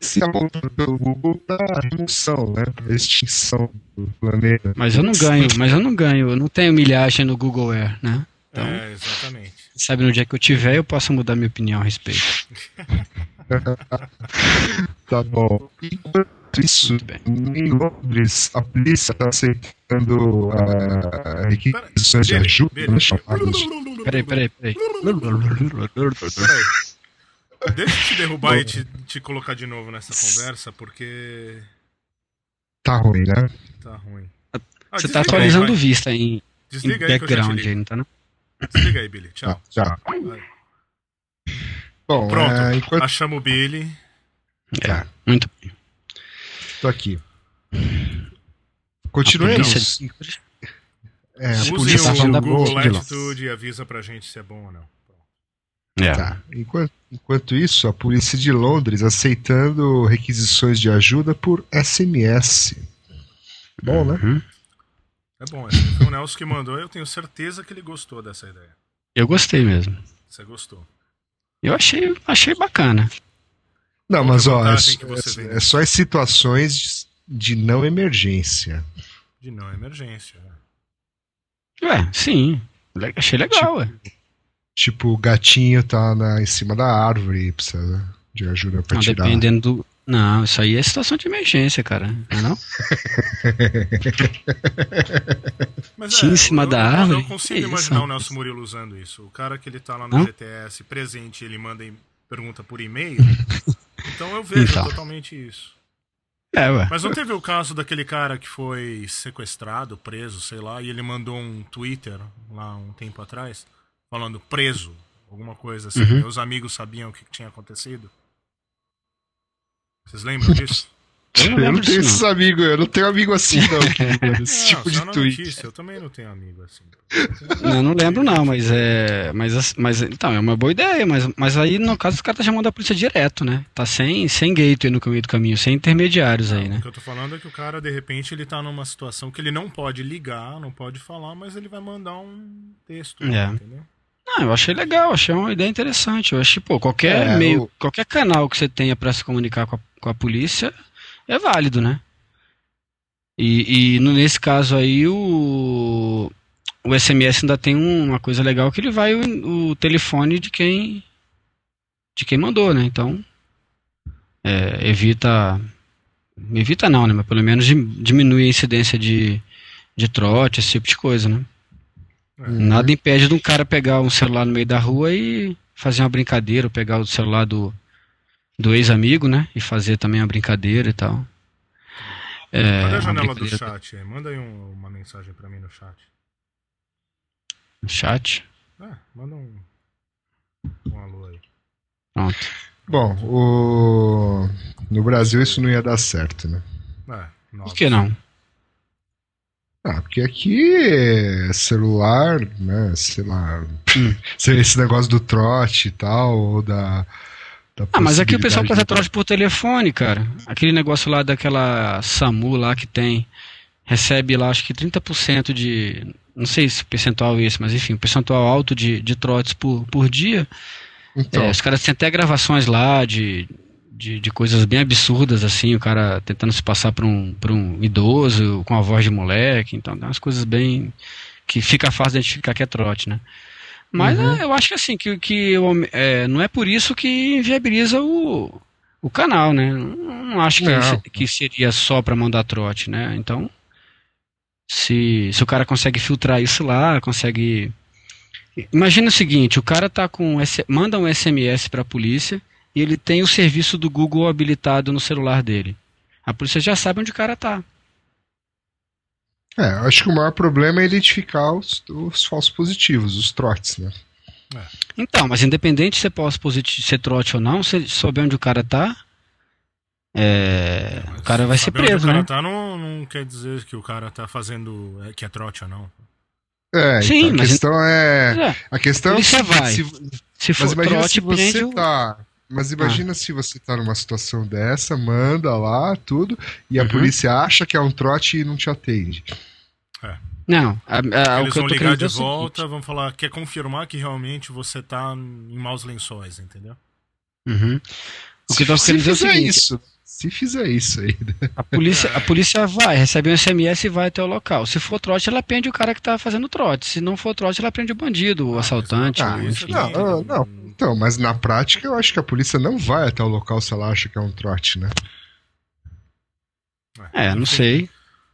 Se apontando pelo Google da remoção, né? Da extinção do planeta. Mas eu não ganho, mas eu não ganho. Eu não tenho milhagem no Google Air, né? Então, é, exatamente. Sabe, no dia que eu tiver, eu posso mudar minha opinião a respeito. Tá bom. Isso, em Londres, a polícia está aceitando uh, requisições de ajuda. Peraí, peraí, peraí. Deixa eu te derrubar e te, te colocar de novo nessa conversa, porque. Tá ruim, né? Tá ruim. Ah, você tá atualizando vista em, em background aí, não tá? Não? Desliga aí, Billy. Tchau. Ah, tchau. Bom, pronto, é, enquanto... achamos o Billy. É, tá. Muito bem. Estou aqui. Continuemos. É, a polícia o Google Latitude e avisa pra gente se é bom ou não. É. Tá. Enquanto, enquanto isso, a polícia de Londres aceitando requisições de ajuda por S M S. Bom, né? Uhum. É bom. Esse foi o Nelson que mandou. Eu tenho certeza que ele gostou dessa ideia. Eu gostei mesmo. Você gostou? Eu achei, achei bacana. Não, mas ó, é, é, é só as situações de não emergência. De não emergência. Ué, sim. Achei legal, tipo, ué. Tipo, o gatinho tá na, em cima da árvore e precisa de ajuda pra não, tirar. Dependendo do... Não, isso aí é situação de emergência, cara. Não é não? Mas é, em cima eu, da eu, árvore? Eu não consigo é imaginar isso. O Nelson Murilo usando isso. O cara que ele tá lá no não? G T S presente, ele manda em, pergunta por e-mail. Então eu vejo então. Totalmente isso. É, ué. Mas não teve o caso daquele cara que foi sequestrado, preso, sei lá, e ele mandou um Twitter lá um tempo atrás, falando preso, alguma coisa assim. Uhum. Meus amigos sabiam o que tinha acontecido. Vocês lembram disso? Eu não, eu não tenho esses amigos, eu não tenho amigo assim, não. Esse é, tipo de tweet. Notícia, eu também não tenho amigo assim. Não, eu não lembro, não, mas é. Mas, mas então, é uma boa ideia, mas, mas aí, no caso, os caras tá chamando a polícia direto, né? Tá sem, sem gateway no meio do caminho, sem intermediários aí, né? O que eu tô falando é que o cara, de repente, ele tá numa situação que ele não pode ligar, não pode falar, mas ele vai mandar um texto, é. Né, entendeu? Não, eu achei legal, achei uma ideia interessante. Eu achei, pô, qualquer é, meio, o... qualquer canal que você tenha pra se comunicar com a, com a polícia é válido, né? E, e nesse caso aí, o, o S M S ainda tem uma coisa legal que ele vai o, o telefone de quem de quem mandou, né? Então, é, evita... Evita não, né? Mas pelo menos diminui a incidência de, de trote, esse tipo de coisa, né? É. Nada impede de um cara pegar um celular no meio da rua e fazer uma brincadeira, ou pegar o celular do... do ex-amigo, né? E fazer também uma brincadeira e tal. É, cadê a janela do chat? Manda aí um, uma mensagem pra mim no chat. No chat? É, manda um, um alô aí. Pronto. Bom, o... no Brasil isso não ia dar certo, né? É, por que não? Ah, porque aqui é celular, né? Sei lá, esse negócio do trote e tal, ou da... Ah, mas aqui o pessoal passa trote por telefone, cara. Aquele negócio lá daquela SAMU lá que tem, recebe lá acho que trinta por cento de, não sei se percentual é esse, mas enfim, um percentual alto de, de trotes por, por dia. Então. É, os caras têm até gravações lá de, de, de coisas bem absurdas, assim, o cara tentando se passar por um, por um idoso com a voz de moleque, então tem umas coisas bem que fica fácil identificar que é trote, né? Mas uhum. Eu acho que assim, que, que é, não é por isso que inviabiliza o, o canal, né? Não, não acho que, não. que seria só para mandar trote, né? Então, se, se o cara consegue filtrar isso lá, consegue... Imagina o seguinte, o cara tá com manda um S M S para a polícia e ele tem o serviço do Google habilitado no celular dele. A polícia já sabe onde o cara tá. É, acho que o maior problema é identificar os, os falsos positivos, os trotes, né? É. Então, mas independente se é falso positivo, se é trote ou não, se souber onde o cara tá, é, é, o cara vai ser preso, né? O cara tá não, não quer dizer que o cara tá fazendo, é, que é trote ou não. É, sim, então, a mas questão é... é a questão é se, vai. Se, se for mas imagina trote, se você prende, tá... Mas imagina ah. se você tá numa situação dessa, manda lá, tudo, e a uhum. polícia acha que é um trote e não te atende. É. Não, a, a, eles o que vão eu tô ligar de é volta, seguinte. Vão falar, quer confirmar que realmente você tá em maus lençóis, entendeu? Uhum. O que se, nós queremos se fizer é o seguinte, isso, se fizer isso ainda. A polícia, a polícia vai, recebe um S M S e vai até o local. Se for trote, ela prende o cara que tá fazendo trote. Se não for trote, ela prende o bandido, o ah, assaltante. Tá, enfim. Não, não, não. Então, mas na prática eu acho que a polícia não vai até o local se ela acha que é um trote, né? É, não sei.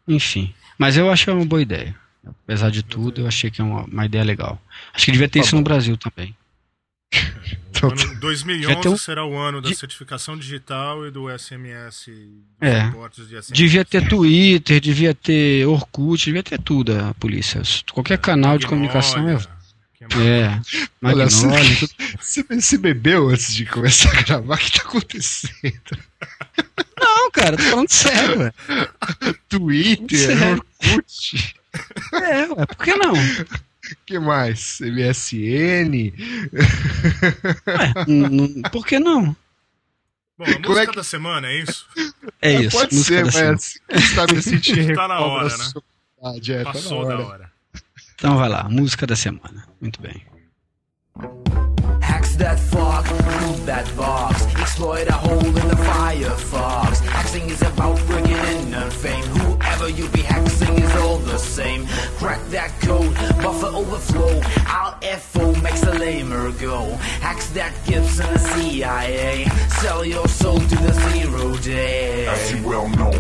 Enfim. Mas eu achei uma boa ideia. Apesar de tudo, eu achei que é uma, uma ideia legal. Acho que devia ter isso no Brasil também. O ano dois mil e onze será o ano da certificação digital e do S M S. É, reportes de S M S. Devia ter Twitter, devia ter Orkut, devia ter tudo a polícia. Qualquer canal de comunicação é... É, olha, você, você bebeu antes de começar a gravar? O que tá acontecendo? Não, cara, tô falando sério, ué. Twitter, Orkut. É, ué, por que não? Que mais? M S N? Ué, n- por que não? Bom, a música Como é que... da semana, é isso? É, é isso, pode ser, mas está me sentindo tá na hora, né? Ah, é, passou tá na hora. Da hora. Então vai lá, música da semana. Muito bem. Hacks that fuck, prove that box, exploit a hole in the C I A. Sell your soul to the zero day. As you well know,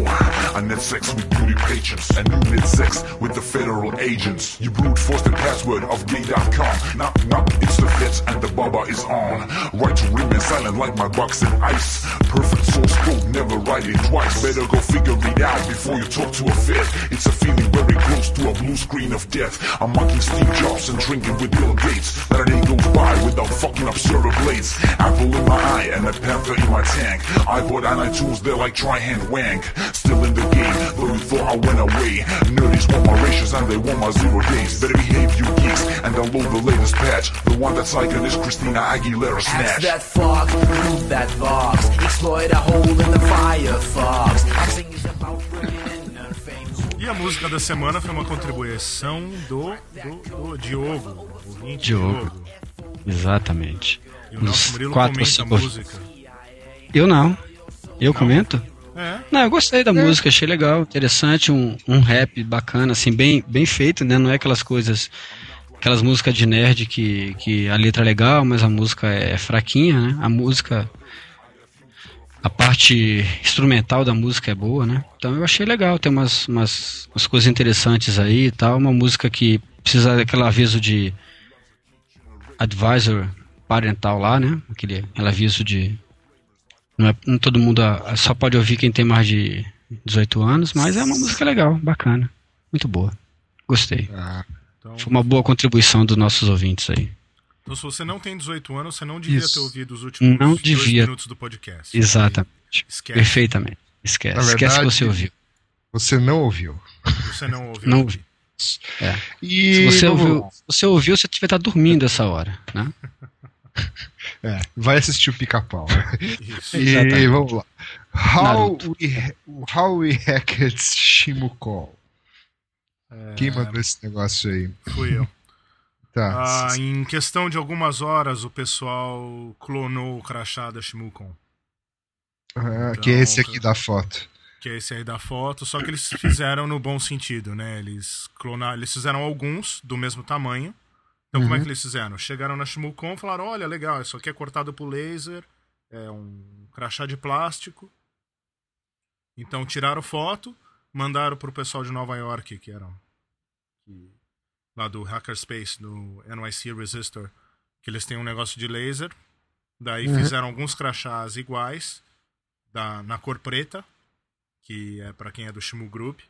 I net sex with beauty patrons, and you net sex with the federal agents. You brute force the password of gay dot com. Knock knock, it's the feds and the baba is on. Right to remain silent like my box and ice. Perfect source code, never write it twice. Better go figure it out before you talk to a fed. It's a feeling very close to a blue screen of death. I'm mocking Steve Jobs and drinking with Bill Gates. That a day goes by without fucking absurd blades. Apple in my eye and a panther in my tank. I bought iTunes tools, they're like tri-hand wank. Still in the game, though you thought I went away. Nerdies want my ratios and they want my zero days. Better behave you geeks and download the latest patch. The one that's like this Christina Aguilera snatch. Axe that fuck, move that box. Exploit a hole in the firefox. Axing is about bringing in fame. E a música da semana foi uma contribuição do, do, do Diogo. Diogo. Diogo. Exatamente. E o Nelson Murilo comenta cinco... a música. Eu não. Eu não. Comento? É. Não, eu gostei da é. música, achei legal, interessante, um, um rap bacana, assim, bem, bem feito, né? Não é aquelas coisas, aquelas músicas de nerd que, que a letra é legal, mas a música é fraquinha, né? A música, a parte instrumental da música é boa, né? Então eu achei legal, tem umas, umas, umas coisas interessantes aí e tal, uma música que precisa daquele aviso de advisor parental lá, né? Aquele, aquele aviso de... Não é não todo mundo a, só pode ouvir quem tem mais de dezoito anos, mas é uma música legal, bacana, muito boa, gostei. Ah, então... Foi uma boa contribuição dos nossos ouvintes aí. Então, se você não tem dezoito anos, você não devia Isso. ter ouvido os últimos não devia. dois minutos do podcast. Exatamente, esquece. Perfeitamente, esquece, verdade, esquece que você ouviu. Você não ouviu. Você não ouviu. Não ouviu. É. E... Se você ouviu, se você ouviu, você devia estar dormindo essa hora, né? É, vai assistir o Pica-Pau. Isso, e exatamente. Vamos lá. How we, how we hacked Shimukol. É... Quem mandou esse negócio aí? Fui eu. Tá. Ah, em questão de algumas horas, o pessoal clonou o crachá da Shimukol. Ah, então, que é esse aqui da foto. Que é esse aí da foto, só que eles fizeram no bom sentido, né? Eles clonaram, eles fizeram alguns do mesmo tamanho. Então, uhum. Como é que eles fizeram? Chegaram na Shimukon e falaram, olha, legal, isso aqui é cortado por laser, é um crachá de plástico. Então, tiraram foto, mandaram pro pessoal de Nova York, que eram lá do Hackerspace, do N Y C Resistor, que eles têm um negócio de laser. Daí uhum. fizeram alguns crachás iguais, da, na cor preta, que é para quem é do Shimu Group.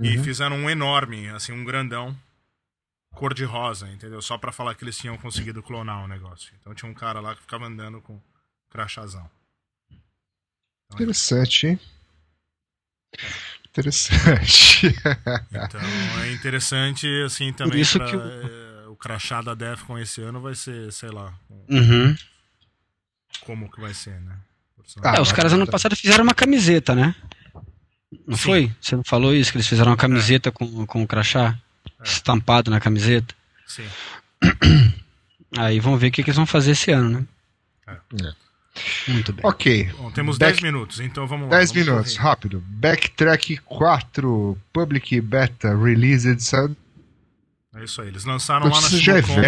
Uhum. E fizeram um enorme, assim, um grandão. Cor de rosa, entendeu? Só pra falar que eles tinham conseguido clonar o negócio. Então tinha um cara lá que ficava andando com crachazão. Então, interessante, é... hein? Interessante. Então é interessante, assim, também. Por isso pra, que eu... é, o crachá da Defcon esse ano vai ser, sei lá. Uhum. Como que vai ser, né? Ah, ah, os caras ano passado fizeram uma camiseta, né? Não Sim. foi? Você não falou isso? Que eles fizeram uma camiseta é. com, com o crachá? É. Estampado na camiseta. Sim. Aí vamos ver o que, que eles vão fazer esse ano, né? É. É. Muito bem. Ok. Bom, temos Back... dez minutos, então vamos lá. dez minutos, correr. Rápido. Backtrack quatro, Public Beta Release Edition. É isso aí, eles lançaram Eu lá na Shimukon.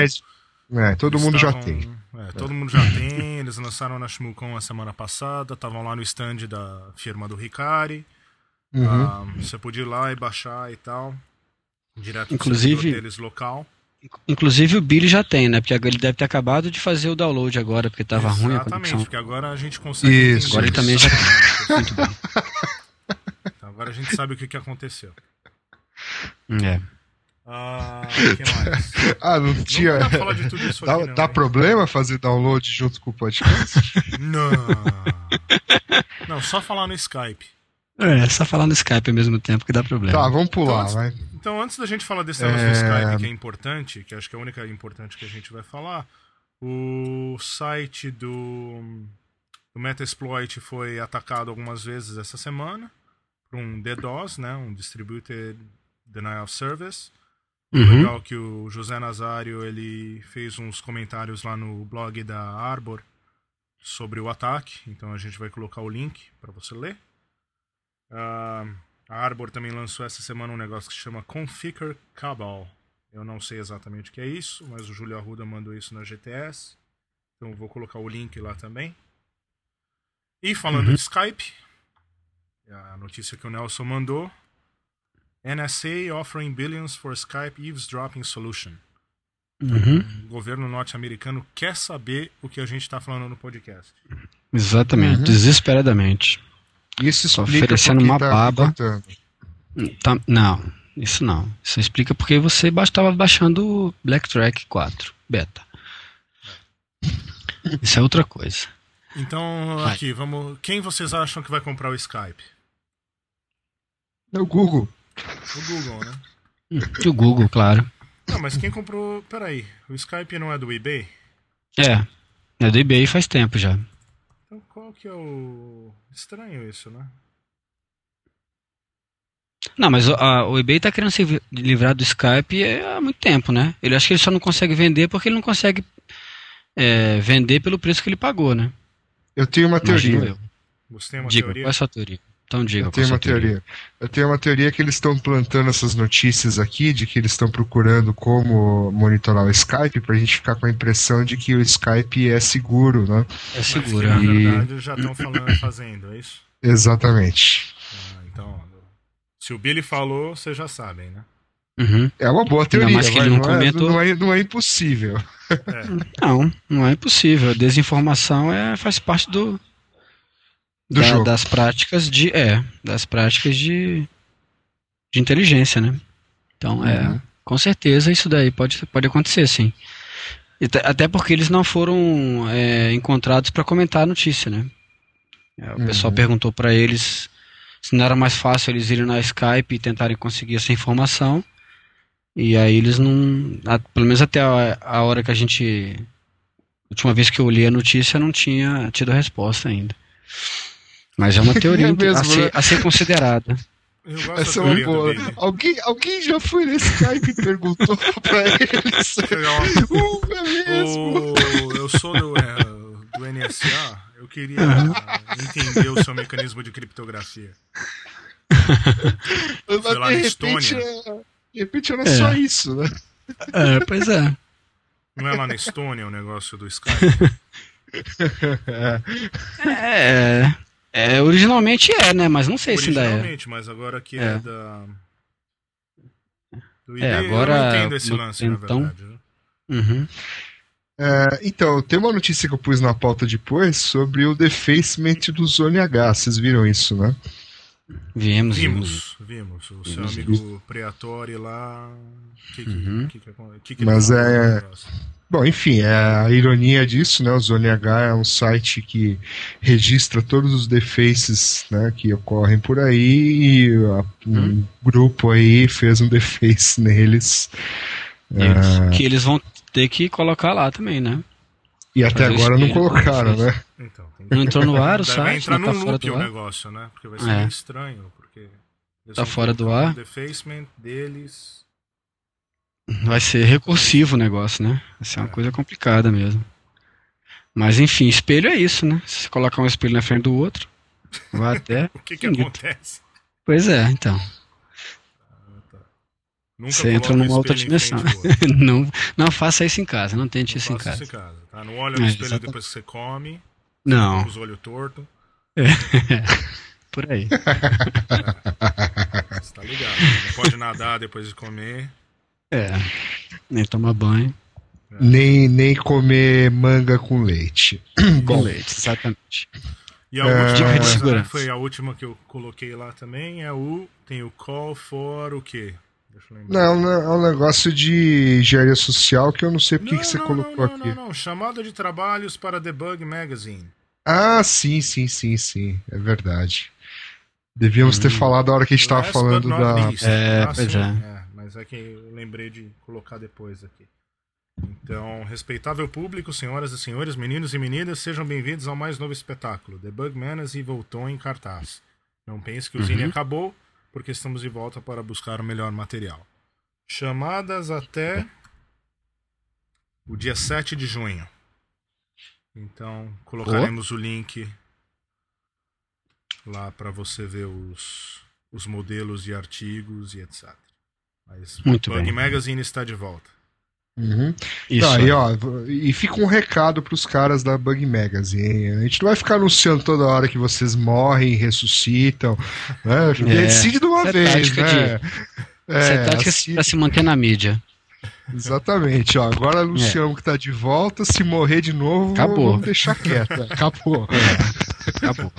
É, é, todo eles mundo estavam... já tem. É, todo é. mundo já tem, eles lançaram na Shimukon a semana passada, estavam lá no stand da firma do Ricari. Uhum. Ah, você podia ir lá e baixar e tal. Direto inclusive, deles local. Inclusive o Billy já tem, né? Porque ele deve ter acabado de fazer o download agora, porque estava ruim a conexão. Exatamente, porque agora a gente consegue... Isso, agora ele também já... Muito bem. Então, agora a gente sabe o que, que aconteceu. É. Ah, o que mais? Ah, não tinha... Não dá pra falar de tudo isso dá, aqui, não, dá problema fazer download junto com o podcast? Não. Não, só falar no Skype. É, só falar no Skype ao mesmo tempo que dá problema. Tá, vamos pular, então, vai. Então, antes da gente falar desse negócio é... do Skype, que é importante, que acho que é a única importante que a gente vai falar, o site do, do Metasploit foi atacado algumas vezes essa semana por um D DoS, né, um Distributed Denial of Service. Uhum. Legal que o José Nazário ele fez uns comentários lá no blog da Arbor sobre o ataque, então a gente vai colocar o link para você ler. Ah... Uh... A Arbor também lançou essa semana um negócio que se chama Configure Cabal. Eu não sei exatamente o que é isso, mas o Júlio Arruda mandou isso na G T S. Então vou colocar o link lá também. E falando uhum. de Skype, a notícia que o Nelson mandou: N S A offering billions for Skype eavesdropping solution. Uhum. O governo norte-americano quer saber o que a gente está falando no podcast. Exatamente, uhum. desesperadamente. Isso só oferecendo uma tá baba. Tá, não, isso não. Isso explica porque você estava baixando o Black Track quatro beta. Isso é outra coisa. Então, vai. Aqui, vamos. Quem vocês acham que vai comprar o Skype? É o Google. O Google, né? O Google, claro. Não, mas quem comprou. Peraí, o Skype não é do eBay? É, é do eBay faz tempo já. Então qual que é o. Estranho isso, né? Não, mas a, o eBay tá querendo se livrar do Skype há muito tempo, né? Ele acha que ele só não consegue vender porque ele não consegue é, vender pelo preço que ele pagou, né? Eu tenho uma Imagina teoria. Eu. Você tem uma diga, teoria? Qual é a sua teoria? Então diga, eu tenho uma teoria. teoria. Eu tenho uma teoria que eles estão plantando essas notícias aqui, de que eles estão procurando como monitorar o Skype, pra gente ficar com a impressão de que o Skype é seguro, né? É seguro. Mas que, na verdade, já estão falando, fazendo, é isso? Exatamente. Ah, então, se o Billy falou, vocês já sabem, né? Uhum. É uma boa teoria, mas não, não, comentou... é, não, é, não é impossível. É. Não, não é impossível. A desinformação é, faz parte do... Do da, jogo. Das práticas de é das práticas de, de inteligência, né? Então é uhum. com certeza isso daí pode, pode acontecer, sim. E t- até porque eles não foram é, encontrados para comentar a notícia, né? É, o uhum. pessoal perguntou para eles se não era mais fácil eles irem na Skype e tentarem conseguir essa informação, e aí eles não a, pelo menos até a, a hora que a gente a última vez que eu li a notícia não tinha tido a resposta ainda. Mas é uma teoria é mesmo, a, ser, né? a ser considerada. Eu gosto Essa da é boa. Alguém, alguém já foi nesse Skype e perguntou pra eles. uh, é mesmo. O, eu sou do, é, do N S A, eu queria uhum. entender o seu mecanismo de criptografia. Mas Sei lá, de, repente, é, de repente era é. só isso, né? É, pois é. Não é lá na Estônia o negócio do Skype? É, é, originalmente é, né? Mas não sei se ainda é. Originalmente, mas agora que é, é da. Do I D, é, agora. Eu não entendo esse lance, então... na verdade. Uhum. É, então, tem uma notícia que eu pus na pauta depois sobre o defacement do Zone H. Vocês viram isso, né? Viemos, vimos, vimos. vimos. O seu vimos, amigo vimos. Preatori lá. Que, que, uhum. que, que, que, que mas é. Bom, enfim, a ironia disso, né? O Zone H é um site que registra todos os defaces, né, que ocorrem por aí, e um hum. grupo aí fez um deface neles. Eles, uh... Que eles vão ter que colocar lá também, né? E até Fazer agora não colocaram, né? Então, tem... Não entrou no ar o site? Vai entrar não tá no fora do ar. Negócio, né? Porque vai ser é. meio estranho, porque... Tá fora do ar. O defacement deles... Vai ser recursivo o negócio, né? Vai ser uma é. coisa complicada mesmo. Mas enfim, espelho é isso, né? Se você colocar um espelho na frente do outro, vai até... O que que acontece? Pois é, então. Ah, tá. Nunca você entra numa outra dimensão. não, não faça isso em casa, não tente não isso, em casa. isso em casa. Tá? Não olha no é, espelho exatamente. Depois que você come. Não. Com os olhos tortos. É. Por aí. É. Você tá ligado. Não pode nadar depois de comer. É, nem tomar banho. É. Nem, nem comer manga com leite. Com leite, exatamente. E a última, é... coisa, foi a última que eu coloquei lá também é o... Tem o call for o quê? Deixa eu lembrar. Não, é um negócio de engenharia social que eu não sei porque não, que você não, colocou não, não, aqui. Não, não, não. Chamada de trabalhos para Debug Magazine. Ah, sim, sim, sim, sim. É verdade. Devíamos hum. ter falado a hora que a gente estava falando da... Least. É, ah, pois sim, é. é. Mas é que eu lembrei de colocar depois aqui. Então, respeitável público, senhoras e senhores, meninos e meninas, sejam bem-vindos ao mais novo espetáculo. The Bugmanas e voltou em cartaz. Não pense que o uhum. Zine acabou, porque estamos de volta para buscar o melhor material. Chamadas até o dia sete de junho. Então, colocaremos oh. o link lá para você ver os, os modelos de artigos e etcétera. Mas o Bug Magazine está de volta. Uhum. Isso. Tá, e, ó, e fica um recado pros caras da Bug Magazine. A gente não vai ficar anunciando toda hora que vocês morrem, ressuscitam, né? É. Decide de uma Essa vez, é né? De... Essa é tática assim... pra se manter na mídia. Exatamente, ó. Agora Luciano é. que tá de volta, se morrer de novo, acabou. Vamos deixar quieto. Acabou. É. Acabou.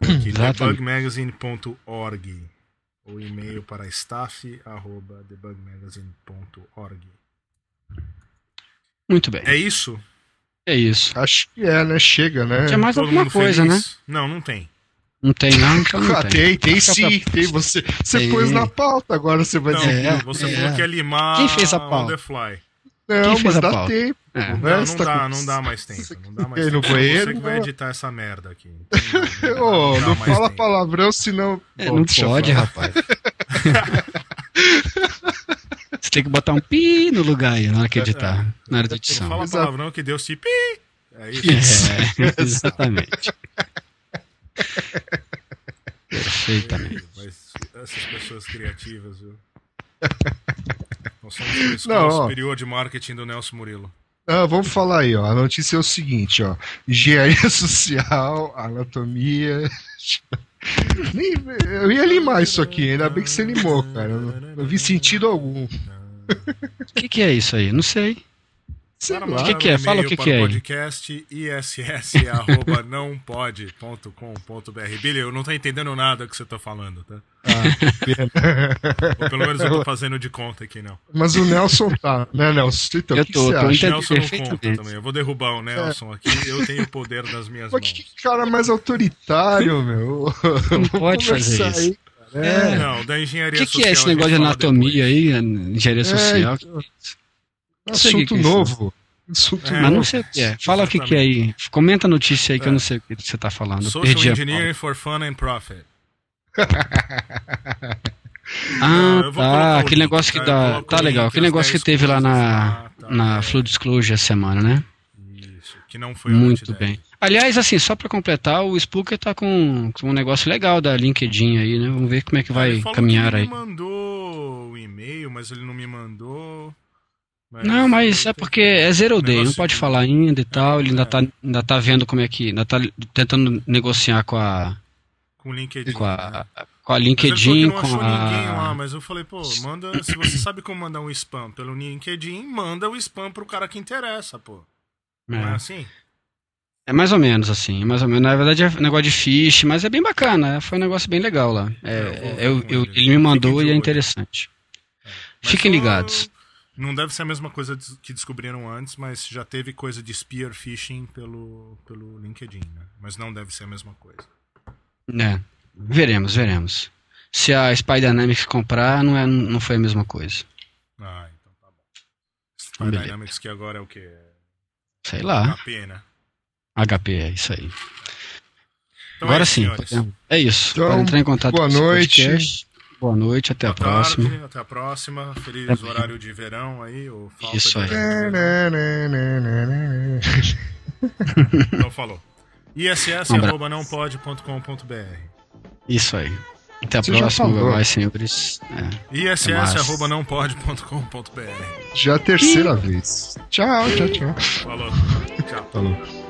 Aqui, debug magazine ponto org, ou e-mail para staff arroba debug magazine ponto org. Muito bem. É isso? É isso. Acho que é, né? Chega, né? Tinha mais Todo alguma coisa, feliz? né? Não, não tem. Não tem, não? Então não ah, tem, tem, tem sim. Pra... Tem, você você tem. pôs na pauta, agora você vai não, dizer. Você é. falou que ia limar Quem fez a pauta? on the fly. Não, Quem fez mas a pauta? dá tempo. É. Não, não, tá dá, com... não dá mais tempo. Não dá mais tempo. Banheiro, você que vai editar essa merda aqui. Então, não, oh, não, não fala tempo. palavrão, senão. É, Bom, não pode, rapaz. Você tem que botar um pi no lugar aí, na hora de editar. É. Na hora de edição. Não fala palavrão que Deus te pi. É isso. É, exatamente. Perfeitamente. Mas essas pessoas criativas, viu? Nós somos o escola superior de marketing do Nelson Murilo. Ah, vamos falar aí, ó. A notícia é o seguinte, ó. Engenharia social, anatomia. Nem, eu ia limar isso aqui, ainda bem que você limou, cara. Eu não, não vi sentido algum. O que, que é isso aí? Não sei. Sei lá, o que, que é? Fala o que, que é. Podcast iss arroba não pode ponto com ponto br. Billy, eu não tô entendendo nada que você tá falando, tá? Ah, Ou pelo menos eu tô fazendo de conta aqui, não. Mas o Nelson tá, né, Nelson? Então, eu que tô, que tô entendendo. O Nelson não conta também. Eu vou derrubar o Nelson aqui, eu tenho o poder das minhas Mas mãos. Que cara mais autoritário, meu. Não pode fazer isso. Aí. É. É. Não, da engenharia que social. O que é esse negócio de anatomia depois. aí, engenharia é, social? Então... Assunto que que novo. É Assunto é, novo. Não sei o que é. Fala o que, que é aí. Comenta a notícia aí que é. eu não sei o que você está falando. Eu Social Engineering for Fun and Profit. Ah, não, tá. Aquele link, negócio que dá. Tá legal. Aquele negócio que teve lá na, tá, na é. Flow Disclosure essa semana, né? Isso. Que não foi Muito bem. Ideia. Aliás, assim, só para completar, o Spooker tá com, com um negócio legal da LinkedIn aí, né? Vamos ver como é que vai ah, caminhar que ele aí. Ele me mandou o e-mail, mas ele não me mandou. Mas não, mas é porque é zero day, não pode falar ainda e tal, ele ainda tá, ainda tá vendo como é que... Ainda tá tentando negociar com a... Com o LinkedIn. Com a, com a LinkedIn, mas ele não com a... ninguém lá, mas eu falei, pô, manda... Se você sabe como mandar um spam pelo LinkedIn, manda o spam pro cara que interessa, pô. Não é, é assim? É mais ou menos assim, mais ou menos. Na verdade é um negócio de fish, mas é bem bacana, foi um negócio bem legal lá. É, eu, eu, eu, ele me mandou e é interessante. É. Fiquem ligados. Não deve ser a mesma coisa que descobriram antes, mas já teve coisa de spear phishing pelo, pelo LinkedIn, né? Mas não deve ser a mesma coisa. É, veremos, veremos. Se a Spy Dynamics comprar, não, é, não foi a mesma coisa. Ah, então tá bom. Spy Beleza. Dynamics que agora é o quê? Sei lá. H P, né? H P, é isso aí. Então agora é isso, sim. Senhores. É isso. Então, Para entrar em contato boa com o noite. Podcast. Boa noite, até Boa a tarde, próxima. Até a próxima. Feliz até horário bem. de verão aí. Ou falta Isso aí. Então falou. iss arroba não pode ponto com ponto br. Isso aí. Até a Você próxima, meu mais senhores. É, iss arroba não pode ponto com ponto br. Já é a terceira e... vez. Tchau, tchau, tchau. Falou. Tchau. Falou.